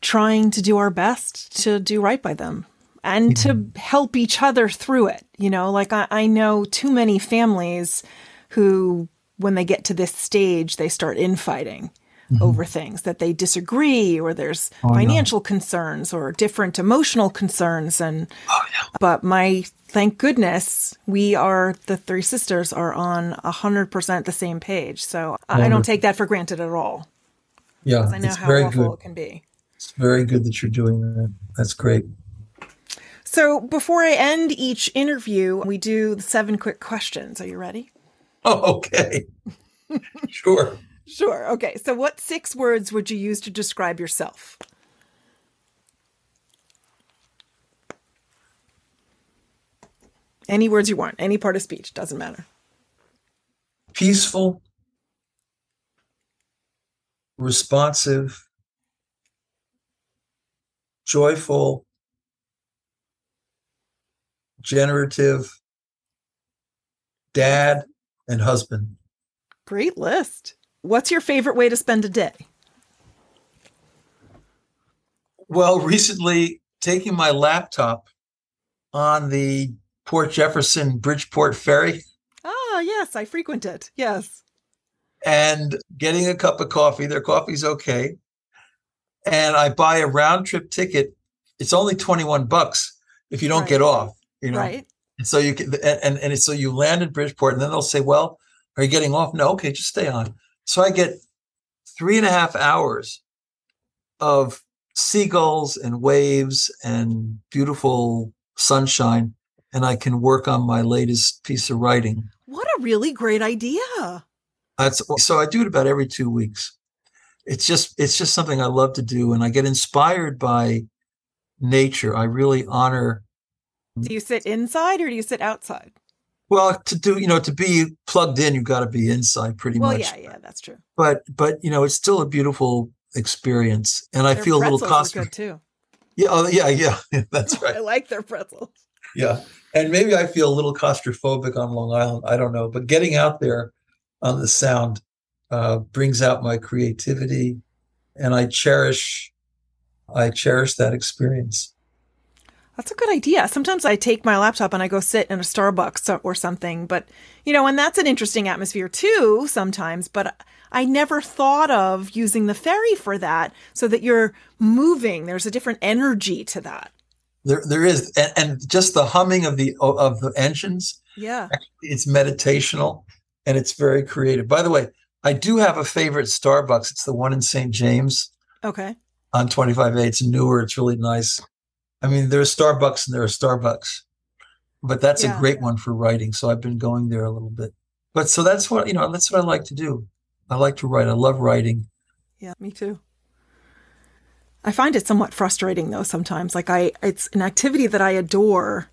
trying to do our best to do right by them and mm-hmm. to help each other through it. You know, like I, I know too many families who, when they get to this stage, they start infighting mm-hmm. over things that they disagree, or there's oh, financial no. concerns or different emotional concerns. And oh, yeah. But my thank goodness we are, the three sisters are on one hundred percent the same page. So Wonderful. I don't take that for granted at all. Yeah, I know it's how very awful good. It can be. It's very good that you're doing that. That's great. So before I end each interview, we do the seven quick questions. Are you ready? Oh, okay. Sure. Sure. Okay. So what six words would you use to describe yourself? Any words you want, any part of speech, doesn't matter. Peaceful, responsive, joyful, generative, dad, and husband. Great list. What's your favorite way to spend a day? Well, recently, taking my laptop on the Port Jefferson Bridgeport Ferry. Ah, yes, I frequent it. Yes. And getting a cup of coffee. Their coffee's okay. And I buy a round trip ticket. It's only twenty-one bucks if you don't right. get off, you know. Right. And so you can, and, and it's, so you land in Bridgeport, and then they'll say, well, are you getting off? No. Okay, just stay on. So I get three and a half hours of seagulls and waves and beautiful sunshine, and I can work on my latest piece of writing. What a really great idea. That's, so I do it about every two weeks. It's just, it's just something I love to do. And I get inspired by nature. I really honor. Do you sit inside or do you sit outside? Well, to do, you know, to be plugged in, you've got to be inside pretty well, much. Well, yeah, yeah, that's true. But, but, you know, it's still a beautiful experience. And I their feel a little cosmic too. Yeah. Oh, yeah. Yeah. That's right. I like their pretzels. Yeah. And maybe I feel a little claustrophobic on Long Island. I don't know. But getting out there on the Sound uh, brings out my creativity, and I cherish, I cherish that experience. That's a good idea. Sometimes I take my laptop and I go sit in a Starbucks or something, but you know, and that's an interesting atmosphere too sometimes, but I never thought of using the ferry for that, so that you're moving. There's a different energy to that. There, there is. And, and just the humming of the, of the engines. Yeah. It's meditational and it's very creative. By the way, I do have a favorite Starbucks. It's the one in Saint James. Okay. On twenty-five A. It's newer. It's really nice. I mean, there's Starbucks and there are Starbucks, but that's yeah. a great one for writing. So I've been going there a little bit. But so that's what, you know, that's what I like to do. I like to write. I love writing. Yeah, me too. I find it somewhat frustrating though sometimes. Like I, it's an activity that I adore,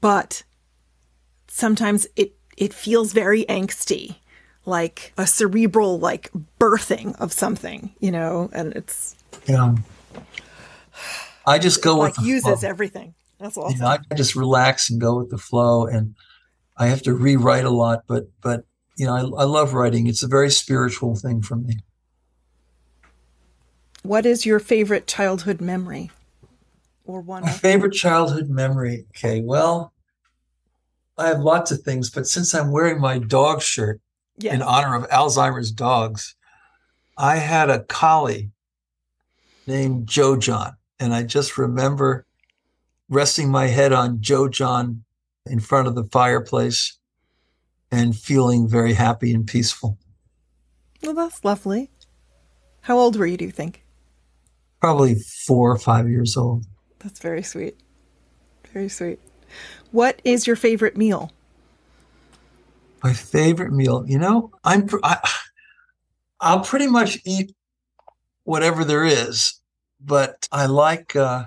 but sometimes it, it feels very angsty, like a cerebral, like birthing of something, you know, and it's... Yeah. I just go like with the uses flow. Everything. That's awesome. You know, I just relax and go with the flow, and I have to rewrite a lot, but but you know, I, I love writing. It's a very spiritual thing for me. What is your favorite childhood memory, or one? My favorite childhood memory. Okay, well, I have lots of things, but since I'm wearing my dog shirt yes. in honor of Alzheimer's dogs, I had a collie named Joe John. And I just remember resting my head on Joe John in front of the fireplace and feeling very happy and peaceful. Well, that's lovely. How old were you, do you think? Probably four or five years old. That's very sweet. Very sweet. What is your favorite meal? My favorite meal? You know, I'm, I, I'll pretty much eat whatever there is. But I like uh,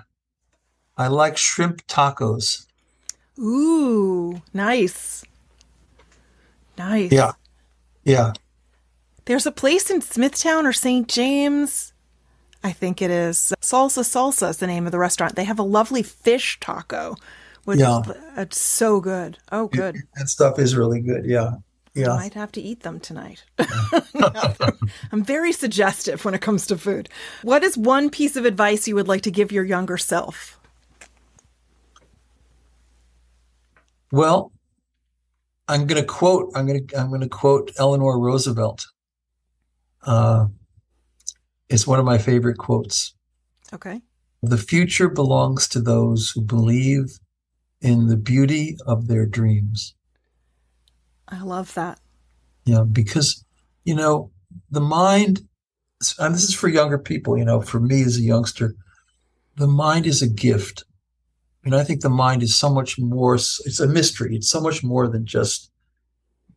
I like shrimp tacos. Ooh, nice. Nice. Yeah. Yeah. There's a place in Smithtown or Saint James, I think it is. Salsa Salsa is the name of the restaurant. They have a lovely fish taco, which yeah. is it's so good. Oh, good. That stuff is really good, yeah. Yeah. I might have to eat them tonight. I'm very suggestive when it comes to food. What is one piece of advice you would like to give your younger self? Well, I'm going to quote. I'm going to. I'm going to quote Eleanor Roosevelt. Uh, it's one of my favorite quotes. Okay. The future belongs to those who believe in the beauty of their dreams. I love that. Yeah, because, you know, the mind, and this is for younger people, you know, for me as a youngster, the mind is a gift. And I think the mind is so much more, it's a mystery. It's so much more than just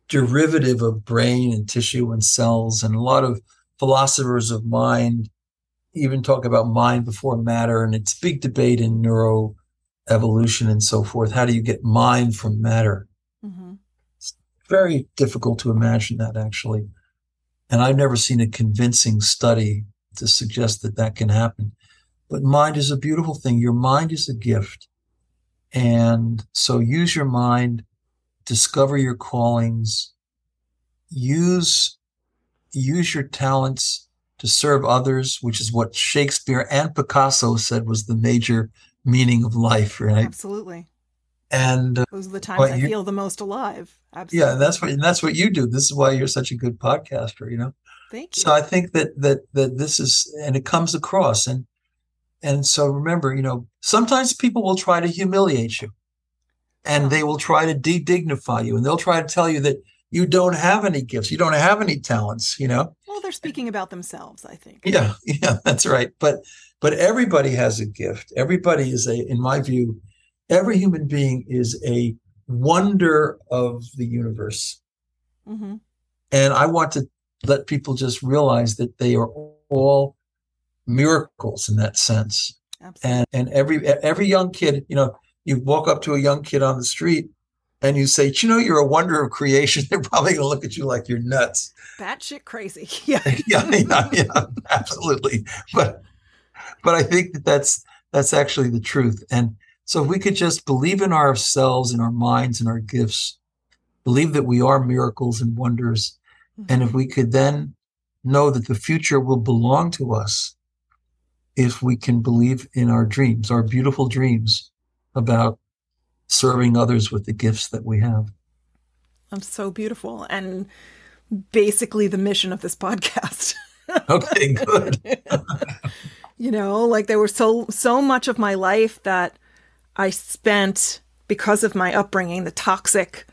derivative of brain and tissue and cells. And a lot of philosophers of mind even talk about mind before matter. And it's big debate in neuroevolution and so forth. How do you get mind from matter? Very difficult to imagine that, actually. And I've never seen a convincing study to suggest that that can happen. But mind is a beautiful thing. Your mind is a gift. And so use your mind, discover your callings, use, use your talents to serve others, which is what Shakespeare and Picasso said was the major meaning of life, right? Absolutely. And uh, those are the times I you, feel the most alive. Absolutely. Yeah, and that's what and that's what you do. This is why you're such a good podcaster, you know. Thank you. So I think that that that this is, and it comes across, and and so remember, you know, sometimes people will try to humiliate you, and oh. they will try to de-dignify you, and they'll try to tell you that you don't have any gifts, you don't have any talents, you know. Well, they're speaking about themselves, I think. Yeah, yeah, that's right. But but everybody has a gift. Everybody is a, in my view. Every human being is a wonder of the universe. Mm-hmm. And I want to let people just realize that they are all miracles in that sense. Absolutely. And and every every young kid, you know, you walk up to a young kid on the street and you say, you know, you're a wonder of creation. They're probably going to look at you like you're nuts. Batshit crazy. Yeah. yeah, yeah, yeah, absolutely. But but I think that that's, that's actually the truth. And so if we could just believe in ourselves, in our minds, in our gifts, believe that we are miracles and wonders, mm-hmm. and if we could then know that the future will belong to us if we can believe in our dreams, our beautiful dreams about serving others with the gifts that we have. That's so beautiful. And basically the mission of this podcast. Okay, good. You know, like there was so, so much of my life that I spent, because of my upbringing, the toxic,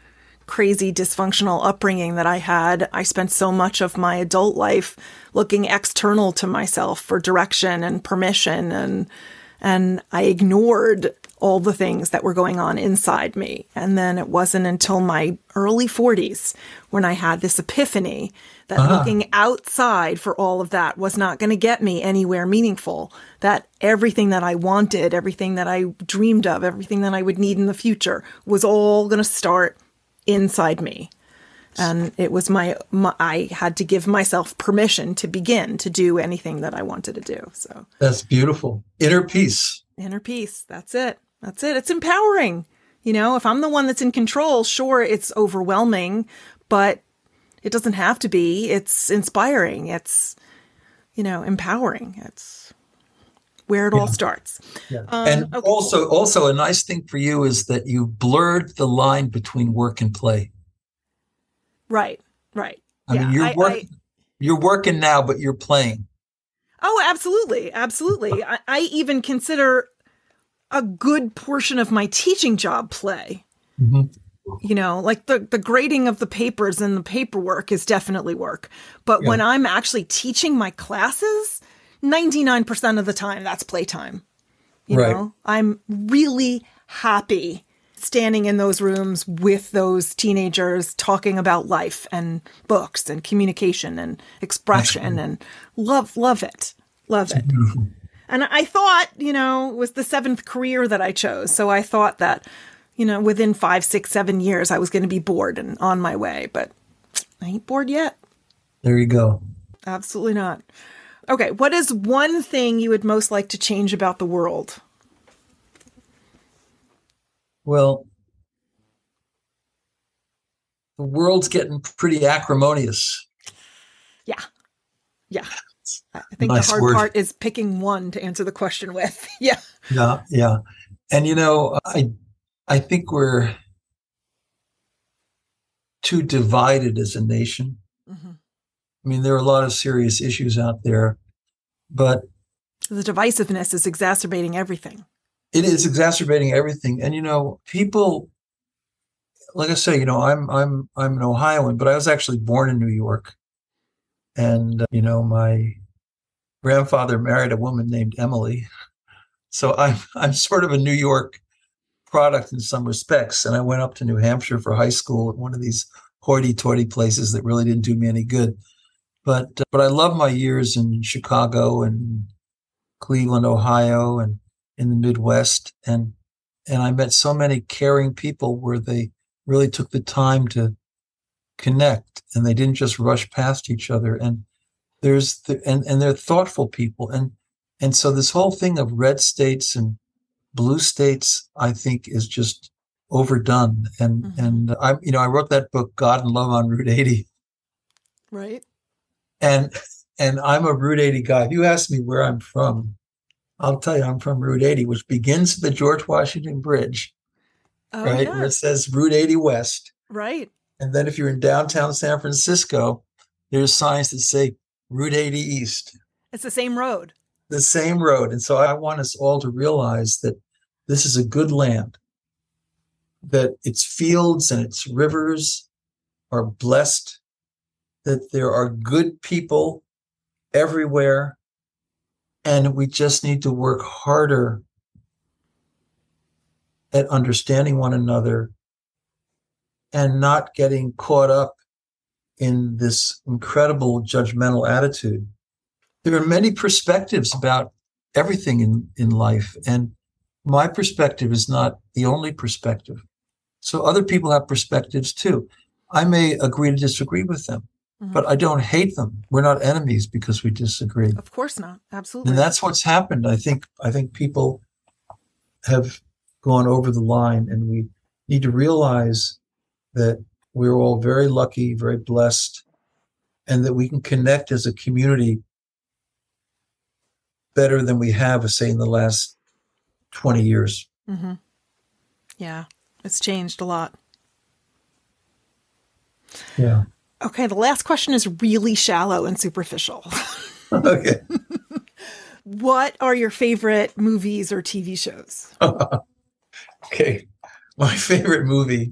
crazy, dysfunctional upbringing that I had, I spent so much of my adult life looking external to myself for direction and permission, and and I ignored all the things that were going on inside me. And then it wasn't until my early forties when I had this epiphany that uh-huh. looking outside for all of that was not going to get me anywhere meaningful, that everything that I wanted, everything that I dreamed of, everything that I would need in the future was all going to start inside me. And it was my, my, I had to give myself permission to begin to do anything that I wanted to do. So that's beautiful. Inner peace. Inner peace. That's it. That's it. It's empowering. You know, if I'm the one that's in control, sure, it's overwhelming, but it doesn't have to be. It's inspiring. It's, you know, empowering. It's where it yeah. all starts. Yeah. Um, and okay. also, also a nice thing for you is that you blurred the line between work and play. Right. Right. I yeah. mean, you're, I, work, I, you're working now, but you're playing. Oh, absolutely. Absolutely. I, I even consider a good portion of my teaching job play. Mm-hmm. You know, like the, the grading of the papers and the paperwork is definitely work. But yeah. when I'm actually teaching my classes, ninety-nine percent of the time, that's playtime. You right. know, I'm really happy standing in those rooms with those teenagers talking about life and books and communication and expression, and love, love it, love it. Beautiful. And I thought, you know, it was the seventh career that I chose. So I thought that, you know, within five, six, seven years, I was going to be bored and on my way, but I ain't bored yet. There you go. Absolutely not. Okay. What is one thing you would most like to change about the world? Well, the world's getting pretty acrimonious. Yeah. Yeah. I think nice the hard word. part is picking one to answer the question with. Yeah. Yeah. Yeah. And, you know, I, I think we're too divided as a nation. Mm-hmm. I mean, there are a lot of serious issues out there, but the divisiveness is exacerbating everything. It is exacerbating everything. And, you know, people, like I say, you know, I'm, I'm, I'm an Ohioan, but I was actually born in New York. And, uh, you know, my grandfather married a woman named Emily. So I'm, I'm sort of a New York product in some respects. And I went up to New Hampshire for high school at one of these hoity-toity places that really didn't do me any good. But, uh, but I love my years in Chicago and Cleveland, Ohio, and in the Midwest. And, and I met so many caring people where they really took the time to connect, and they didn't just rush past each other. And there's, the, and, and they're thoughtful people. And, and so this whole thing of red states and blue states, I think, is just overdone. And, mm-hmm. and I, you know, I wrote that book, God and Love on Route eighty. Right. And, and I'm a Route eighty guy. If you ask me where I'm from, I'll tell you, I'm from Route eighty, which begins at the George Washington Bridge oh, right? Yeah. Where it says Route eighty West. Right. And then if you're in downtown San Francisco, there's signs that say Route eighty East. It's the same road. The same road. And so I want us all to realize that this is a good land, that its fields and its rivers are blessed, that there are good people everywhere, and we just need to work harder at understanding one another and not getting caught up in this incredible judgmental attitude. There are many perspectives about everything in, in life, and my perspective is not the only perspective. So other people have perspectives too. I may agree to disagree with them, mm-hmm. but I don't hate them. We're not enemies because we disagree. Of course not. Absolutely. And that's what's happened. I think I think people have gone over the line, and we need to realize that we're all very lucky, very blessed, and that we can connect as a community better than we have, say, in the last twenty years. Mm-hmm. Yeah, it's changed a lot. Yeah. Okay, the last question is really shallow and superficial. Okay. What are your favorite movies or T V shows? Okay, my favorite movie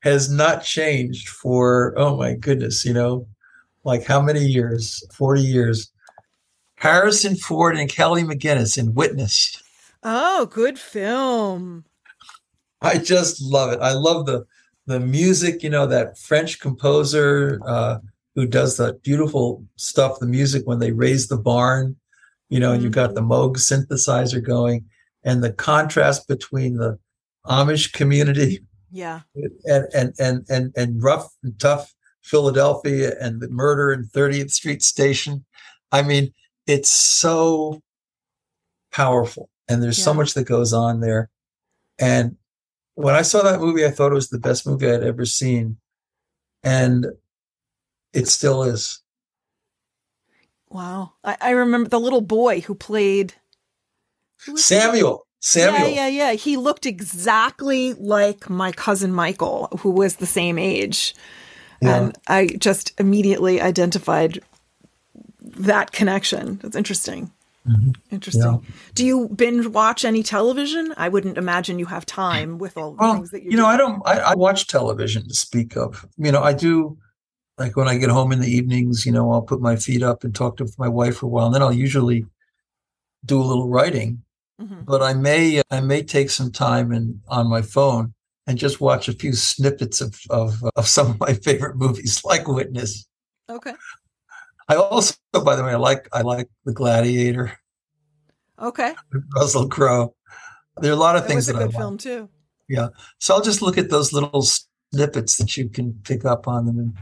has not changed for, oh my goodness, you know, like how many years? forty years. Harrison Ford and Kelly McGinnis in Witness. Oh, good film. I just love it. I love the the music, you know, that French composer uh, who does that beautiful stuff, the music when they raise the barn, you know, mm-hmm. you've got the Moog synthesizer going, and the contrast between the Amish community yeah, and, and, and, and, and rough and tough Philadelphia and the murder in thirtieth Street Station. I mean, it's so powerful. And there's yeah. so much that goes on there. And when I saw that movie, I thought it was the best movie I'd ever seen. And it still is. Wow. I, I remember the little boy who played... Who Samuel. He? Samuel. Yeah, yeah, yeah. He looked exactly like my cousin Michael, who was the same age. Yeah. And I just immediately identified that connection. That's interesting. Mm-hmm. Interesting. Yeah. Do you binge watch any television? I wouldn't imagine you have time with all the well, things that you. You know, doing. I don't. I, I watch television to speak of. You know, I do. Like when I get home in the evenings, you know, I'll put my feet up and talk to my wife for a while, and then I'll usually do a little writing. Mm-hmm. But I may, I may take some time and on my phone and just watch a few snippets of of, of some of my favorite movies, like Witness. Okay. I also, by the way, I like I like The Gladiator. Okay. Russell Crowe. There are a lot of things that I like. It was a good film too. Yeah. So I'll just look at those little snippets that you can pick up on them and,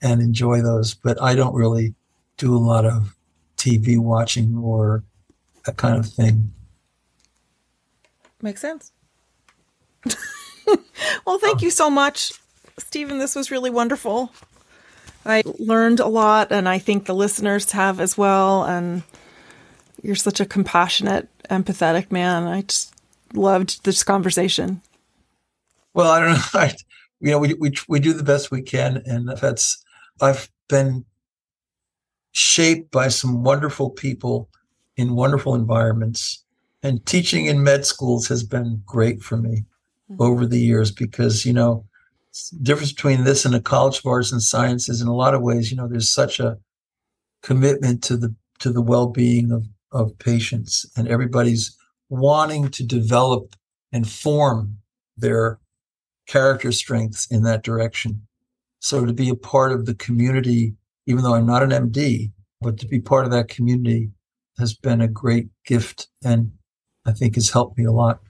and enjoy those. But I don't really do a lot of T V watching or that kind of thing. Makes sense. Well, thank you so much, Stephen. This was really wonderful. I learned a lot, and I think the listeners have as well. And you're such a compassionate, empathetic man. I just loved this conversation. Well, I don't know. I, you know, we we we do the best we can, and that's. I've been shaped by some wonderful people in wonderful environments, and teaching in med schools has been great for me mm-hmm. over the years because you know. The difference between this and a College of Arts and Sciences, in a lot of ways, you know, there's such a commitment to the to the well-being of, of patients, and everybody's wanting to develop and form their character strengths in that direction. So to be a part of the community, even though I'm not an M D, but to be part of that community has been a great gift, and I think has helped me a lot.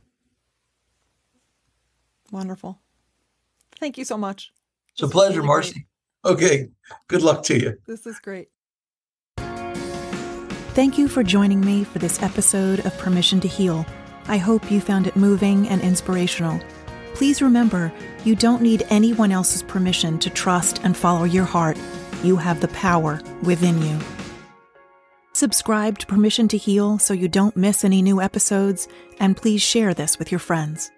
Wonderful. Thank you so much. It's a pleasure, Marcy. Okay. Good luck to you. This is great. Thank you for joining me for this episode of Permission to Heal. I hope you found it moving and inspirational. Please remember, you don't need anyone else's permission to trust and follow your heart. You have the power within you. Subscribe to Permission to Heal so you don't miss any new episodes, and please share this with your friends.